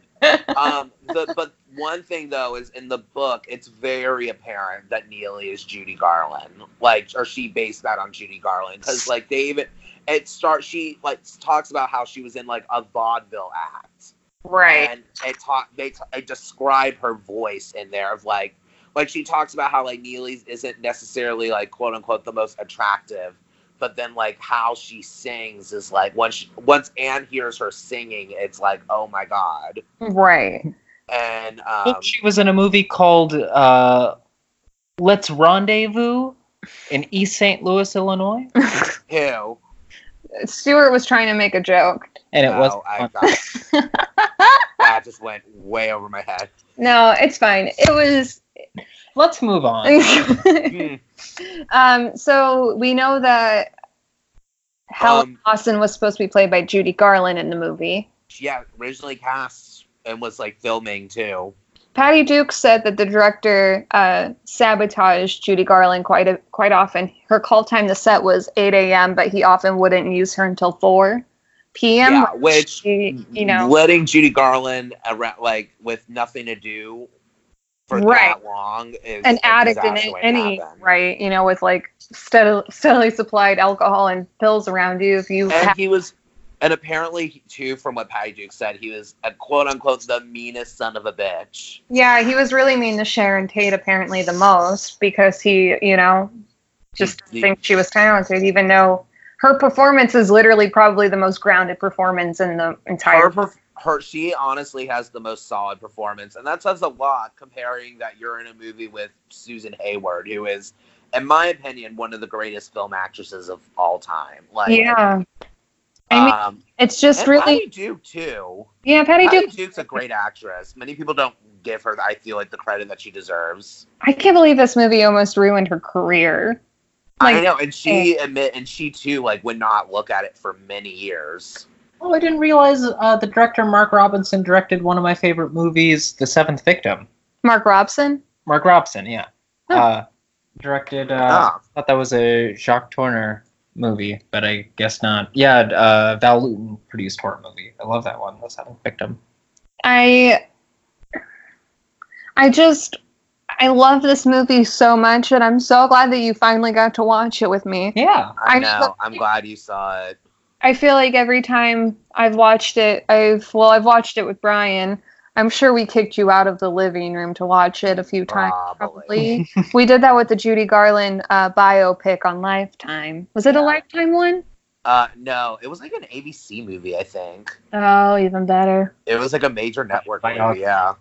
um, the, but one thing, though, is in the book, it's very apparent that Neely is Judy Garland. Like, or she based that on Judy Garland. Because, like, they even, it starts, she, like, talks about how she was in, like, a vaudeville act. Right. And it ta- they, t- they describe her voice in there of, like, like, she talks about how, like, Neely's isn't necessarily, like, quote, unquote, the most attractive. But then, like, how she sings is, like, once she, once Anne hears her singing, it's like, oh, my God. Right. And um, I think she was in a movie called uh, Let's Rendezvous in East Saint Louis, Illinois. Ew. Stuart was trying to make a joke. And it no, wasn't I got That just went way over my head. No, it's fine. It was... Let's move on. mm. um, so we know that Helen um, Austin was supposed to be played by Judy Garland in the movie. Yeah, originally cast and was like filming too. Patty Duke said that the director uh, sabotaged Judy Garland quite a, quite often. Her call time to set was eight a.m., but he often wouldn't use her until four p.m. Yeah, which she, you know, letting Judy Garland around, like with nothing to do. For right. that long is an addict in any right, you know, with like steadily, steadily supplied alcohol and pills around you. If you and have- he was, and apparently too, from what Patty Duke said, he was a quote unquote the meanest son of a bitch. Yeah, he was really mean to Sharon Tate apparently the most because he, you know, just he, think she was talented, even though her performance is literally probably the most grounded performance in the entire. Her, Her, she honestly has the most solid performance, and that says a lot comparing that you're in a movie with Susan Hayward, who is, in my opinion, one of the greatest film actresses of all time. Like, yeah, I mean, um, it's just and really Patty Duke too. Yeah, Patty Duke. Patty Duke's a great actress. Many people don't give her, I feel like, the credit that she deserves. I can't believe this movie almost ruined her career. Like, I know, and she admit, and she too, like, would not look at it for many years. Oh, I didn't realize uh, the director Mark Robson directed one of my favorite movies, The Seventh Victim. Mark Robson? Mark Robson, yeah. Oh. Uh, directed, uh, oh. I thought that was a Jacques Tourneur movie, but I guess not. Yeah, uh, Val Lewton produced horror movie. I love that one, The Seventh Victim. I, I just, I love this movie so much, and I'm so glad that you finally got to watch it with me. Yeah. I know, I, I'm glad you saw it. I feel like every time I've watched it, I've, well, I've watched it with Brian. I'm sure we kicked you out of the living room to watch it a few times, probably. probably. We did that with the Judy Garland uh, biopic on Lifetime. Was it yeah. a Lifetime one? Uh, no, it was like an A B C movie, I think. Oh, even better. It was like a major network movie, yeah.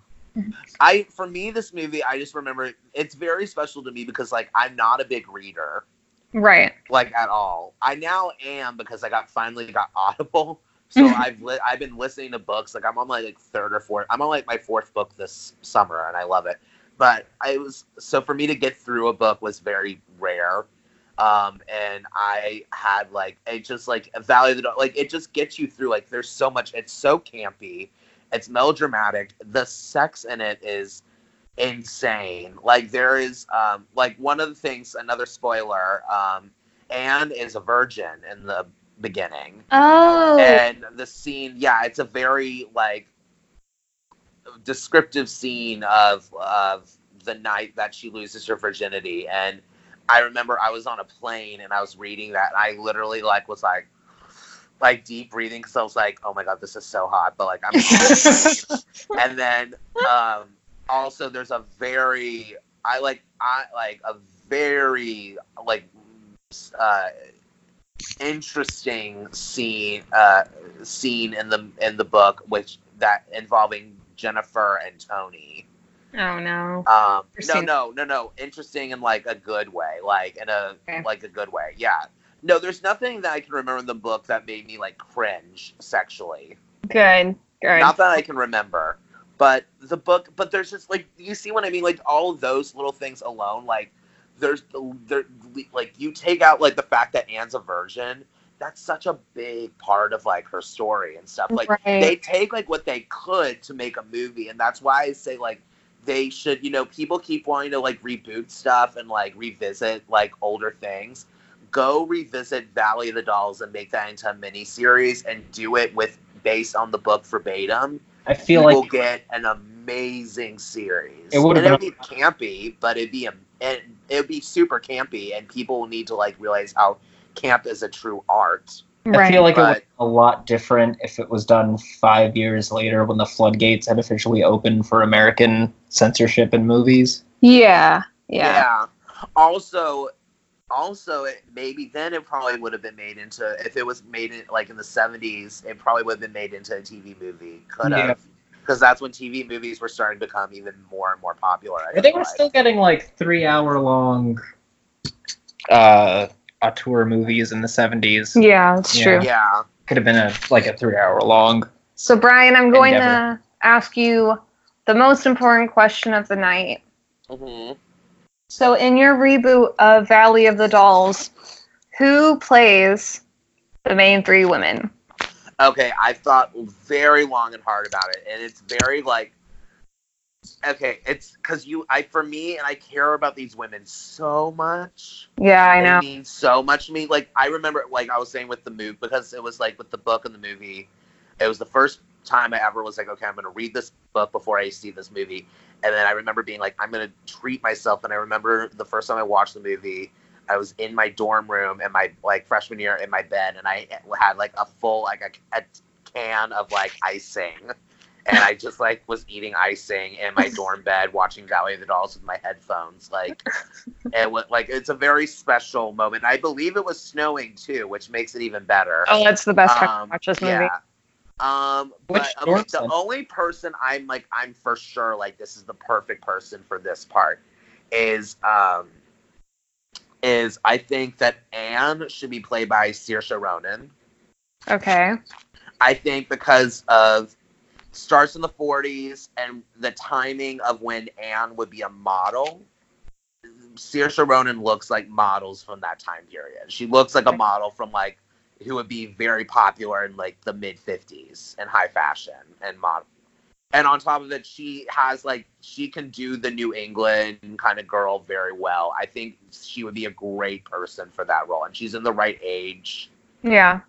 I, for me, this movie, I just remember, it's very special to me because, like, I'm not a big reader. Right. Like, at all. I now am because I got finally got Audible. So I've li- I've been listening to books. Like, I'm on my like, third or fourth. I'm on, like, my fourth book this summer, and I love it. But I was... So for me to get through a book was very rare. Um, and I had, like... It just, like, a value... That, like, it just gets you through. Like, there's so much... It's so campy. It's melodramatic. The sex in it is... insane. Like, there is, um, like, one of the things, another spoiler, um, Anne is a virgin in the beginning. Oh. And the scene, yeah, it's a very, like, descriptive scene of of the night that she loses her virginity. And I remember I was on a plane and I was reading that, and I literally, like, was like, like deep breathing, because I was like, oh my god, this is so hot, but like, I'm and then um also there's a very I like I like a very like uh interesting scene uh scene in the in the book, which that involving Jennifer and Tony. Oh no. Um no no no no interesting in like a good way, like in a okay. like a good way. Yeah. No, there's nothing that I can remember in the book that made me, like, cringe sexually. Good, good. Not that I can remember. But the book, but there's just, like, you see what I mean? Like, all of those little things alone, like, there's, there, like, you take out, like, the fact that Anne's a virgin, that's such a big part of, like, her story and stuff. Like, right. They take, like, what they could to make a movie, and that's why I say, like, they should, you know, people keep wanting to, like, reboot stuff and, like, revisit, like, older things. Go revisit Valley of the Dolls and make that into a miniseries and do it with based on the book verbatim. I feel you like we'll get an amazing series. It would have been campy, but it'd be a, it, it'd be super campy, and people will need to like realize how camp is a true art. Right. I feel like but, it would be a lot different if it was done five years later when the floodgates had officially opened for American censorship in movies. Yeah, yeah. Yeah. Also. Also, it, maybe then it probably would have been made into, if it was made in, like in the seventies, it probably would have been made into a T V movie. Could have. Because yeah. That's when T V movies were starting to become even more and more popular. I but they were like. Still getting like three hour long uh, auteur movies in the seventies. Yeah, that's yeah. true. Yeah. Could have been a like a three hour long. So, Brian, I'm going endeavor. to ask you the most important question of the night. Mm-hmm. So in your reboot of Valley of the Dolls, who plays the main three women? Okay, I thought very long and hard about it, and it's very like, okay, it's because you, I for me, and I care about these women so much. Yeah, I know. They mean so much to me. Like I remember, like I was saying with the movie, because it was like with the book and the movie, it was the first time I ever was like, okay, I'm going to read this book before I see this movie. And then I remember being like, I'm going to treat myself. And I remember the first time I watched the movie, I was in my dorm room in my like freshman year in my bed. And I had like a full, like a, a can of like icing. And I just like was eating icing in my dorm bed, watching Valley of the Dolls with my headphones. Like, it was like, it's a very special moment. I believe it was snowing too, which makes it even better. Oh, that's the best um, time to watch this movie. Yeah. Um, but okay, the only person I'm like, I'm for sure like this is the perfect person for this part is, um, is I think that Anne should be played by Saoirse Ronan. Okay. I think because of starts in the forties and the timing of when Anne would be a model, Saoirse Ronan looks like models from that time period. She looks like okay. a model from like who would be very popular in, like, the mid-fifties and high fashion and model. And on top of it, she has, like, she can do the New England kind of girl very well. I think she would be a great person for that role. And she's in the right age. Yeah.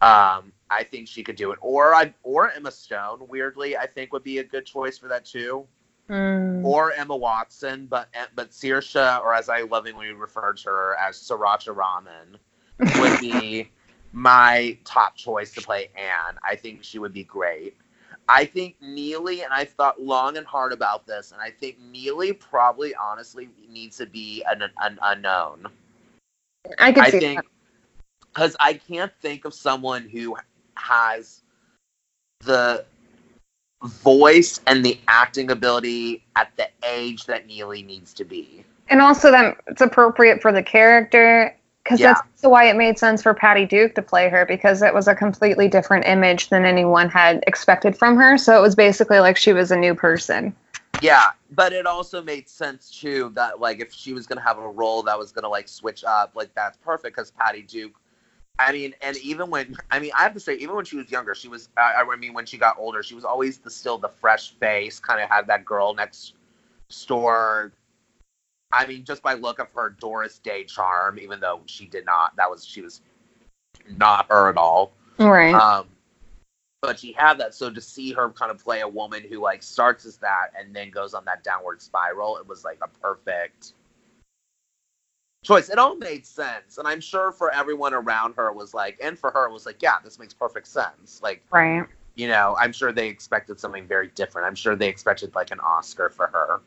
Um, I think she could do it. Or I or Emma Stone, weirdly, I think would be a good choice for that, too. Mm. Or Emma Watson. But, but Saoirse, or as I lovingly refer to her as Sriracha Ramen, would be... my top choice to play Anne. I think she would be great. I think Neely, and I've thought long and hard about this, and I think Neely probably honestly needs to be an, an unknown. I can I see think, that. Because I can't think of someone who has the voice and the acting ability at the age that Neely needs to be. And also that it's appropriate for the character. Because yeah. that's why it made sense for Patty Duke to play her, because it was a completely different image than anyone had expected from her. So it was basically like she was a new person. Yeah, but it also made sense, too, that, like, if she was going to have a role that was going to, like, switch up, like, that's perfect, because Patty Duke, I mean, and even when, I mean, I have to say, even when she was younger, she was, uh, I mean, when she got older, she was always the, still the fresh face, kind of had that girl next store. I mean, just by look of her Doris Day charm, even though she did not, that was, she was not her at all. Right. Um, but she had that. So to see her kind of play a woman who like starts as that and then goes on that downward spiral, it was like a perfect choice. It all made sense. And I'm sure for everyone around her was like, and for her it was like, yeah, this makes perfect sense. Like, right. You know, I'm sure they expected something very different. I'm sure they expected like an Oscar for her.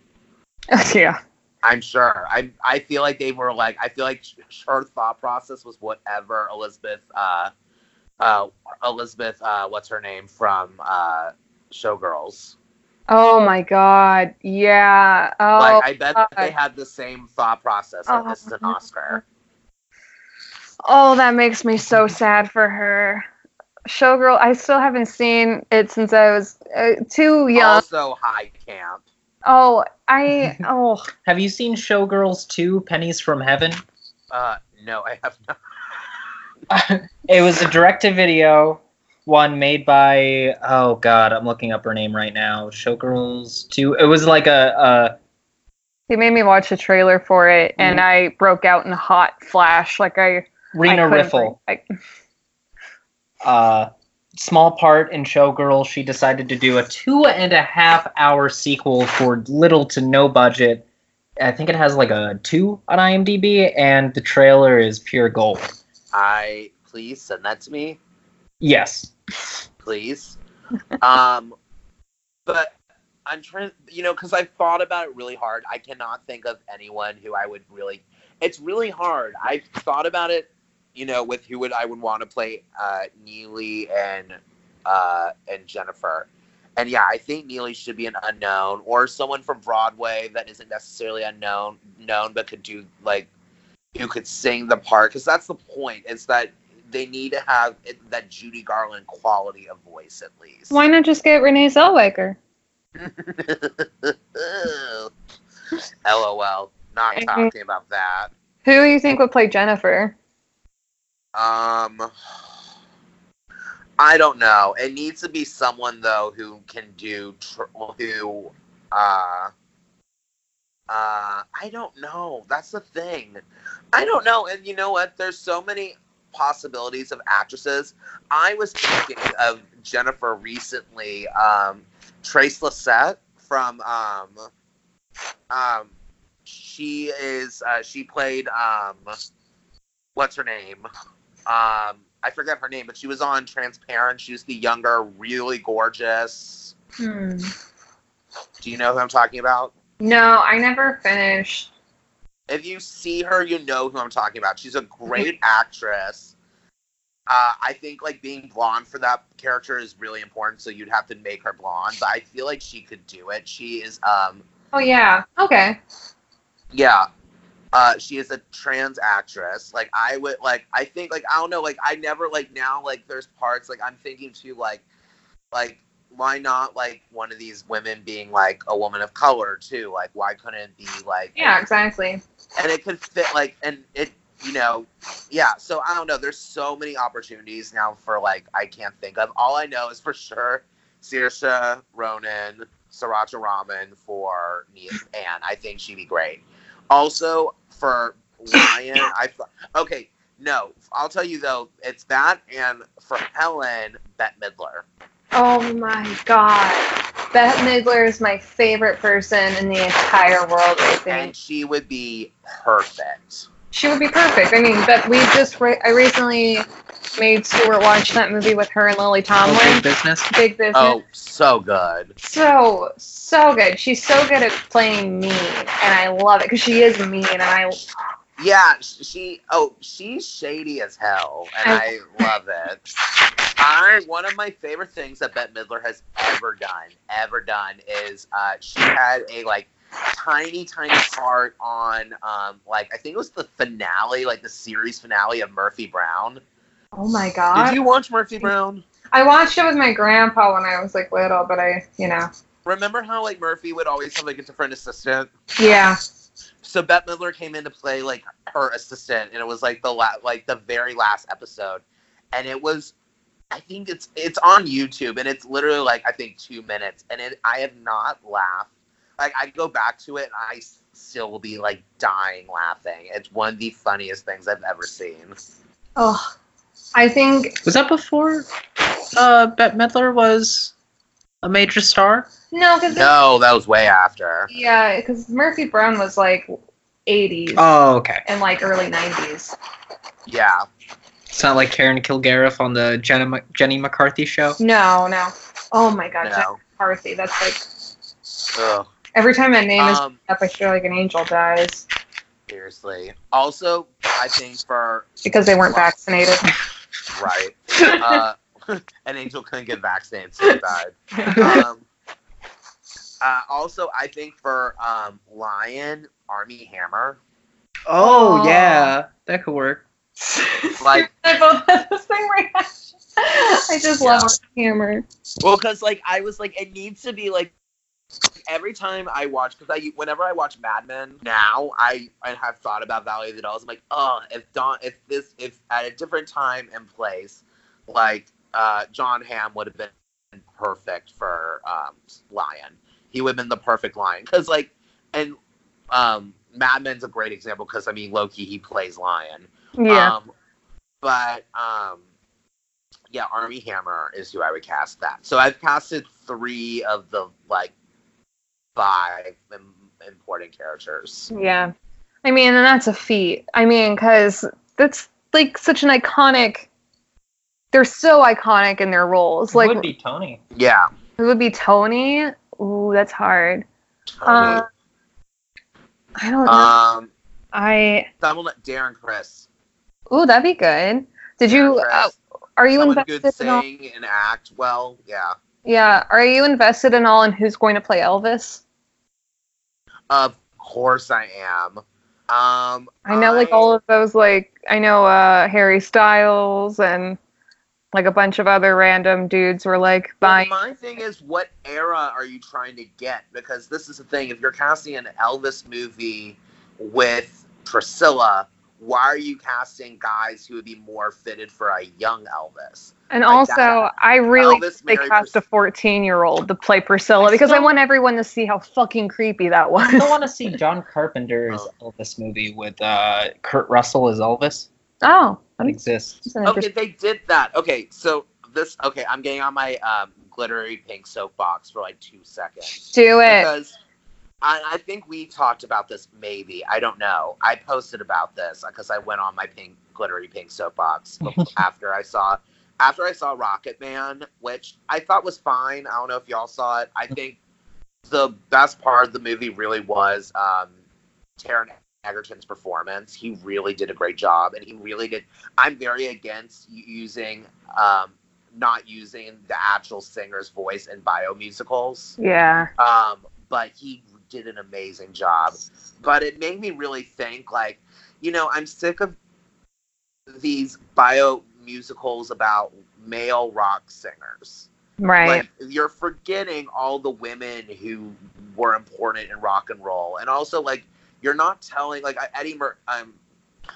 Yeah. I'm sure. I I feel like they were like, I feel like her thought process was whatever Elizabeth, uh, uh, Elizabeth, uh, what's her name from uh, Showgirls. Oh my God. Yeah. Oh, like, I bet God. That they had the same thought process. Like, oh. This is an Oscar. Oh, that makes me so sad for her. Showgirl, I still haven't seen it since I was uh, too young. Also, high camp. Oh, I, oh. Have you seen Showgirls two, Pennies from Heaven? Uh, no, I have not. It was a direct-to-video one made by, oh God, I'm looking up her name right now. Showgirls two. It was like a, a. He made me watch a trailer for it, and mm-hmm. I broke out in a hot flash. Like I. Rena I Riffle. I, uh. Small part in Showgirls, she decided to do a two and a half hour sequel for little to no budget. I think it has like a two on IMDb, and the trailer is pure gold. I please send that to me. Yes, please. um, but I'm trying, you know, because I've thought about it really hard. I cannot think of anyone who I would really. It's really hard. I've thought about it. You know, with who would I would want to play uh, Neely and uh, and Jennifer. And yeah, I think Neely should be an unknown or someone from Broadway that isn't necessarily unknown, known but could do, like, who could sing the part. Because that's the point. It's that they need to have it, that Judy Garland quality of voice, at least. Why not just get Renee Zellweger? LOL. Not okay. Talking about that. Who do you think would play Jennifer? Um, I don't know. It needs to be someone though who can do tr- who, uh, uh, I don't know. That's the thing. I don't know. And you know what? There's so many possibilities of actresses. I was thinking of Jennifer recently. Um, Trace Lissette from um, um, she is uh, she played um, what's her name? Um, I forget her name, but she was on Transparent. She was the younger, really gorgeous. Hmm. Do you know who I'm talking about? No, I never finished. If you see her, you know who I'm talking about. She's a great actress. Uh, I think, like, being blonde for that character is really important, so you'd have to make her blonde. But I feel like she could do it. She is, um... Oh, yeah. Okay. Yeah. Uh, she is a trans actress. Like, I would, like, I think, like, I don't know, like, I never, like, now, like, there's parts, like, I'm thinking too, like, like, why not, like, one of these women being, like, a woman of color, too? Like, why couldn't it be, like... Yeah, like, exactly. And it could fit, like, and it, you know, yeah, so, I don't know, there's so many opportunities now for, like, I can't think of. All I know is for sure, Saoirse Ronan, Sriracha Ramen for me and I think she'd be great. Also, for Ryan, I okay, no, I'll tell you though, it's that, and for Helen, Bette Midler. Oh my God, Bette Midler is my favorite person in the entire world, I think. And she would be perfect. She would be perfect. I mean, but we just re- I recently made Stuart watch that movie with her and Lily Tomlin. Oh, Big Business. Big Business. Oh, so good. So so good. She's so good at playing mean, and I love it because she is mean, and I. Yeah, she. Oh, she's shady as hell, and I, I love it. I one of my favorite things that Bette Midler has ever done, ever done, is uh, she had a like. tiny, tiny part on, um, like, I think it was the finale, like, the series finale of Murphy Brown. Oh, my God. Did you watch Murphy Brown? I watched it with my grandpa when I was, like, little, but I, you know. Remember how, like, Murphy would always have, like, a different assistant? Yeah. So Bette Midler came in to play, like, her assistant, and it was, like, the la- like the very last episode. And it was, I think it's it's on YouTube, and it's literally, like, I think two minutes. And it I have not laughed. like, I go back to it and I still will be, like, dying laughing. It's one of the funniest things I've ever seen. Oh, I think... Was that before uh, Bette Midler was a major star? No, because... No, that was way after. Yeah, because Murphy Brown was, like, eighties. Oh, okay. And, like, early nineties. Yeah. It's not like Karen Kilgariff on the Jenna, Jenny McCarthy show? No, no. Oh, my God, no. Jenny McCarthy. That's, like... Ugh. Every time that name is um, up, I feel like an angel dies. Seriously. Also, I think for... Because they weren't last, vaccinated. Right. Uh, an angel couldn't get vaccinated, so they died. Um, uh, also, I think for um, Lion, Armie Hammer. Oh, oh, yeah. That could work. Like, I both had the same reaction. I just yeah. love Armie Hammer. Well, because, like, I was like, it needs to be, like, every time I watch, because I whenever I watch Mad Men now, I, I have thought about Valley of the Dolls. I'm like, oh, if Don, if this, if at a different time and place, like uh, John Hamm would have been perfect for um, Lion. He would have been the perfect Lion, because like, and um, Mad Men's a great example because I mean, low-key, he plays Lion. Yeah. Um, but um, yeah, Armie Hammer is who I would cast that. So I've casted three of the like. Five important characters. Yeah. I mean, and that's a feat. I mean, because that's, like, such an iconic... They're so iconic in their roles. It like, would be Tony. Yeah. It would be Tony? Ooh, that's hard. Tony. Um, I don't know. Um, I... Someone, Darren Criss. Ooh, that'd be good. Did Darren you... Uh, are you someone invested good sing in all... and act well? Yeah. Yeah, are you invested in all in who's going to play Elvis? Of course I am. Um, I know, I, like, all of those, like, I know uh, Harry Styles and, like, a bunch of other random dudes were, like, buying... Well, my thing is, what era are you trying to get? Because this is the thing, if you're casting an Elvis movie with Priscilla, why are you casting guys who would be more fitted for a young Elvis? And like also, that. I really Elvis, they Mary cast Pris- a fourteen-year-old to play Priscilla I because still, I want everyone to see how fucking creepy that was. I still want to see John Carpenter's oh. Elvis movie with uh, Kurt Russell as Elvis. Oh. That exists. Okay, they did that. Okay, so this, okay, I'm getting on my um, glittery pink soapbox for like two seconds. Do it. Because I, I think we talked about this maybe. I don't know. I posted about this because I went on my pink glittery pink soapbox after I saw After I saw Rocket Man, which I thought was fine. I don't know if y'all saw it. I think the best part of the movie really was um, Taron Egerton's performance. He really did a great job, and he really did. I'm very against using, um, not using the actual singer's voice in biomusicals. Yeah. Um, but he did an amazing job. But it made me really think, like, you know, I'm sick of these bio... musicals about male rock singers. Right. Like, you're forgetting all the women who were important in rock and roll. And also, like, you're not telling, like, Eddie Mur- um,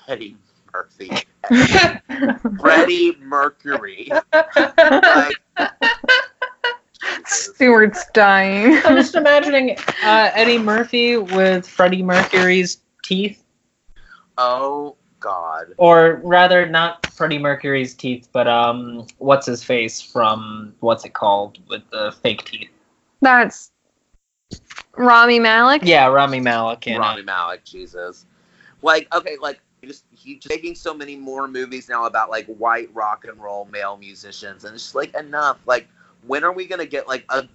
Eddie Murphy. Eddie. Freddie Mercury. Like, Stuart's dying. I'm just imagining uh, Eddie Murphy with Freddie Mercury's teeth. Oh, God. Or rather, not Freddie Mercury's teeth, but um, what's his face from what's it called with the fake teeth? That's Rami Malek. Yeah, Rami Malek. And Rami Malek, Jesus. Like, okay, like just he's making so many more movies now about like white rock and roll male musicians, and it's just like enough. Like, when are we gonna get like a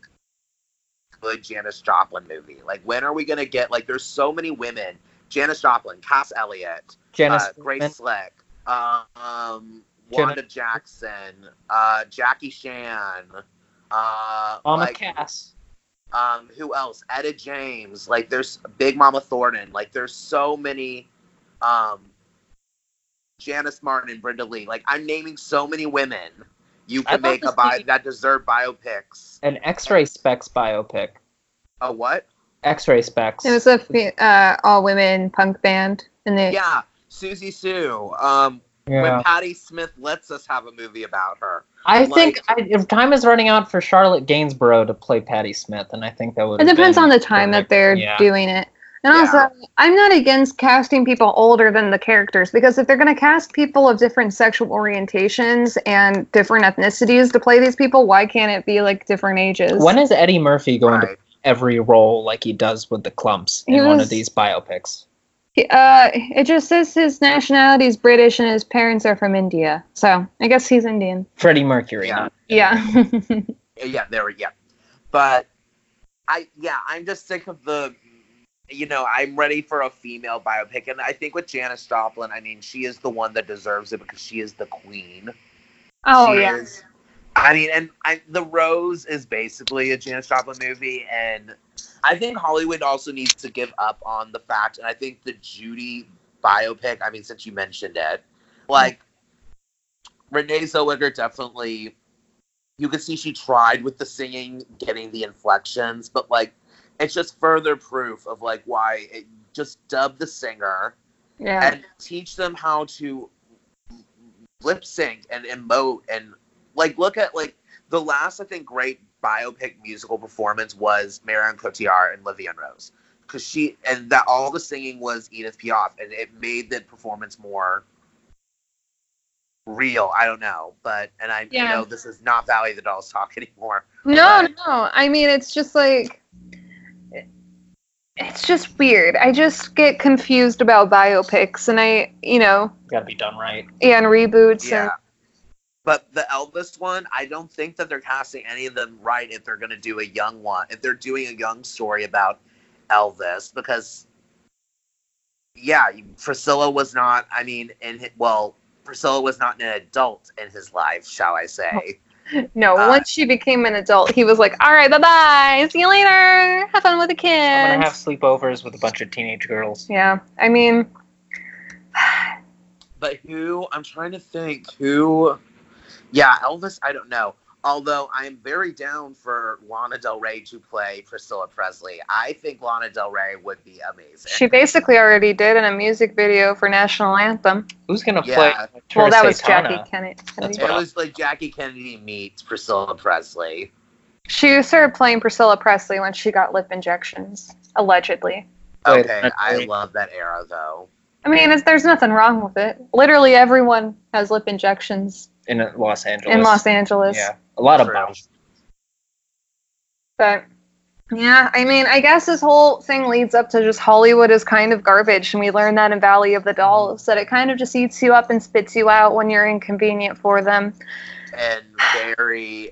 good Janis Joplin movie? Like, when are we gonna get like? There's so many women. Janis Joplin, Cass Elliot, Janice uh, Grace Slick, um, Wanda Janet. Jackson, uh, Jackie Chan, uh, Mama like, Cass. Um, who else? Etta James. Like, there's Big Mama Thornton. Like, there's so many. Um, Janice Martin and Brenda Lee. Like, I'm naming so many women. You can make a bio that deserve biopics. An X-ray Specs biopic. A what? X-ray Specs. It was a uh, all-women punk band, and they yeah, Susie Sue, um, yeah. when Patti Smith lets us have a movie about her. I like, think I, if time is running out for Charlotte Gainsborough to play Patti Smith, and I think that would. It depends on the time that they're yeah. doing it. And also, yeah. I'm not against casting people older than the characters, because if they're going to cast people of different sexual orientations and different ethnicities to play these people, why can't it be, like, different ages? When is Eddie Murphy going right. to every role like he does with the clumps in was, one of these biopics? He, uh, it just says his nationality is British and his parents are from India. So, I guess he's Indian. Freddie Mercury. Yeah. Yeah. yeah, there we go. But, I yeah, I'm just sick of the... You know, I'm ready for a female biopic. And I think with Janice Joplin, I mean, she is the one that deserves it because she is the queen. Oh, she yeah. is, I mean, and I, The Rose is basically a Janice Joplin movie. And I think Hollywood also needs to give up on the fact, and I think the Judy biopic, I mean, since you mentioned it, like, Renee Zellweger definitely, you could see she tried with the singing, getting the inflections, but, like, it's just further proof of, like, why it, just dub the singer yeah. and teach them how to lip sync and emote. And, like, look at, like, the last, I think, great biopic musical performance was Marion Cotillard and Vivian Rose. Because she, and that all the singing was Edith Piaf, and it made the performance more real. I don't know, but, and I yeah. you know, this is not Valley of the Dolls talk anymore. No, but, no. I mean, it's just, like... It's just weird. I just get confused about biopics, and I, you know... Gotta be done right. And reboots. Yeah. And... But the Elvis one, I don't think that they're casting any of them right if they're gonna do a young one. If they're doing a young story about Elvis, because, yeah, Priscilla was not, I mean, in his, well, Priscilla was not an adult in his life, shall I say. No, uh, once she became an adult, he was like, all right, bye-bye, see you later, have fun with the kids. I'm going to have sleepovers with a bunch of teenage girls. Yeah, I mean... But who, I'm trying to think, who... Yeah, Elvis, I don't know. Although, I'm very down for Lana Del Rey to play Priscilla Presley. I think Lana Del Rey would be amazing. She basically already did in a music video for National Anthem. Who's going to play yeah. Well, that was Jackie Kennedy. That's it was like Jackie Kennedy meets Priscilla Presley. She started playing Priscilla Presley when she got lip injections, allegedly. Okay, I love that era, though. I mean, it's, there's nothing wrong with it. Literally everyone has lip injections. In Los Angeles. In Los Angeles. Yeah. A lot of bounce. But, yeah, I mean, I guess this whole thing leads up to just Hollywood is kind of garbage, and we learned that in Valley of the Dolls, that it kind of just eats you up and spits you out when you're inconvenient for them. And very,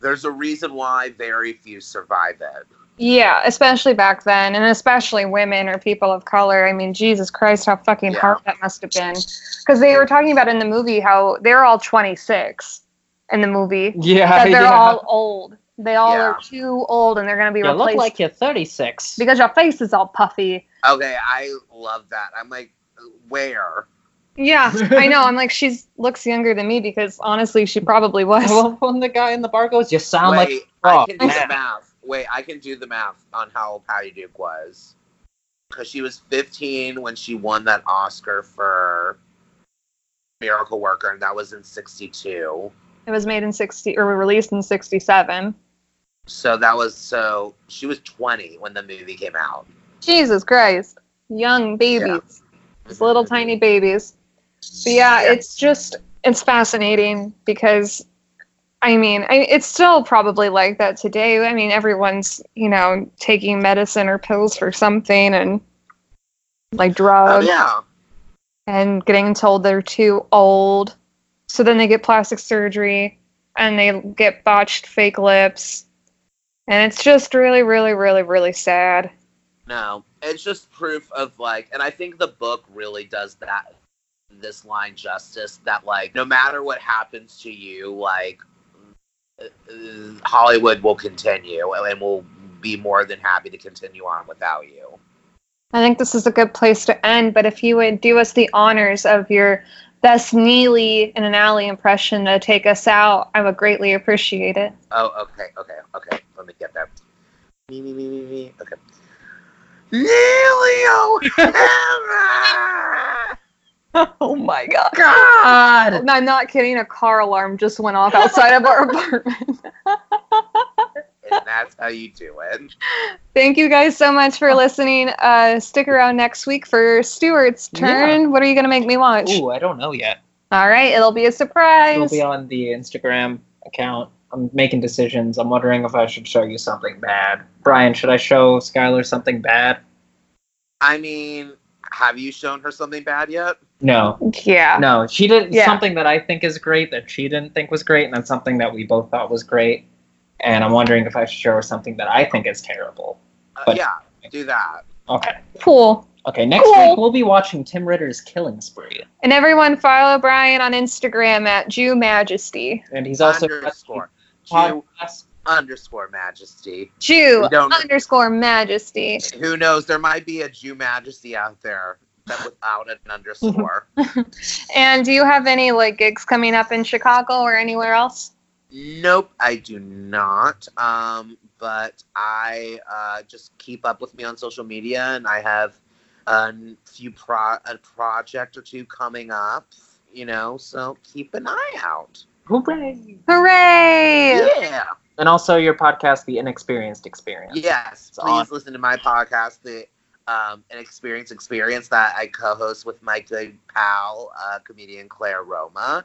there's a reason why very few survive it. Yeah, especially back then, and especially women or people of color. I mean, Jesus Christ, how fucking yeah. hard that must have been. Because they were talking about in the movie how they're all twenty-six. In the movie. Yeah. Because they're yeah. all old. They all yeah. are too old, and they're going to be you replaced. You look like you're thirty-six. Because your face is all puffy. Okay, I love that. I'm like, where? Yeah, I know. I'm like, she looks younger than me, because honestly, she probably was. Well, when the guy in the bar goes, you sound Wait, like... Oh, I can do the math. Wait, I can do the math on how old Patty Duke was. Because she was fifteen when she won that Oscar for Miracle Worker, and that was in sixty-two. It was made in sixty, or released in sixty-seven. So that was, so she was twenty when the movie came out. Jesus Christ. Young babies. Yeah. Just little tiny babies. But yeah, yeah, it's just, it's fascinating because, I mean, I, it's still probably like that today. I mean, everyone's, you know, taking medicine or pills for something and, like, drugs. Oh, yeah. And getting told they're too old. So then they get plastic surgery, and they get botched fake lips. And it's just really, really, really, really sad. No, it's just proof of, like, and I think the book really does that, this line justice, that, like, no matter what happens to you, like, Hollywood will continue, and will be more than happy to continue on without you. I think this is a good place to end, but if you would do us the honors of your... best Neely in an alley impression to take us out, I would greatly appreciate it. Oh, okay, okay, okay. Let me get that. Me, me, me, me, me. Okay. Neely O'Hara! Oh my god. God! I'm not kidding. A car alarm just went off outside of our apartment. And that's how you do it. Thank you guys so much for listening. Uh, stick around next week for Stuart's turn. Yeah. What are you going to make me watch? Ooh, I don't know yet. All right, it'll be a surprise. It'll be on the Instagram account. I'm making decisions. I'm wondering if I should show you something bad. Brian, should I show Skylar something bad? I mean, have you shown her something bad yet? No. Yeah. No, she did yeah. something that I think is great that she didn't think was great, and then something that we both thought was great. And I'm wondering if I should show her something that I think is terrible. But, uh, yeah, do that. Okay. Cool. Okay, next cool. week we'll be watching Tim Ritter's Killing Spree. And everyone follow Brian on Instagram at Jew Majesty. And he's also... Underscore. Jew underscore Majesty. Jew underscore Majesty. Who knows? There might be a Jew Majesty out there that without an underscore. And do you have any like gigs coming up in Chicago or anywhere else? Nope, I do not. Um, but I uh, just keep up with me on social media, and I have a few pro a project or two coming up. You know, so keep an eye out. Hooray! Hooray! Yeah. And also your podcast, The Inexperienced Experience. Yes, it's please awesome. Listen to my podcast, The um, Inexperienced Experience, that I co-host with my good pal, uh, comedian Claire Roma.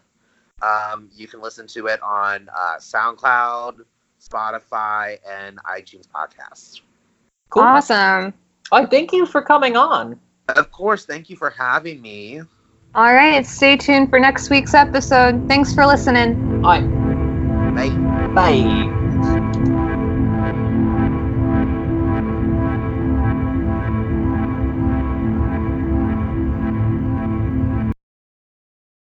Um, you can listen to it on uh, SoundCloud, Spotify, and iTunes Podcasts. Cool. Awesome. Oh, thank you for coming on. Of course. Thank you for having me. All right. Stay tuned for next week's episode. Thanks for listening. All right. Bye. Bye.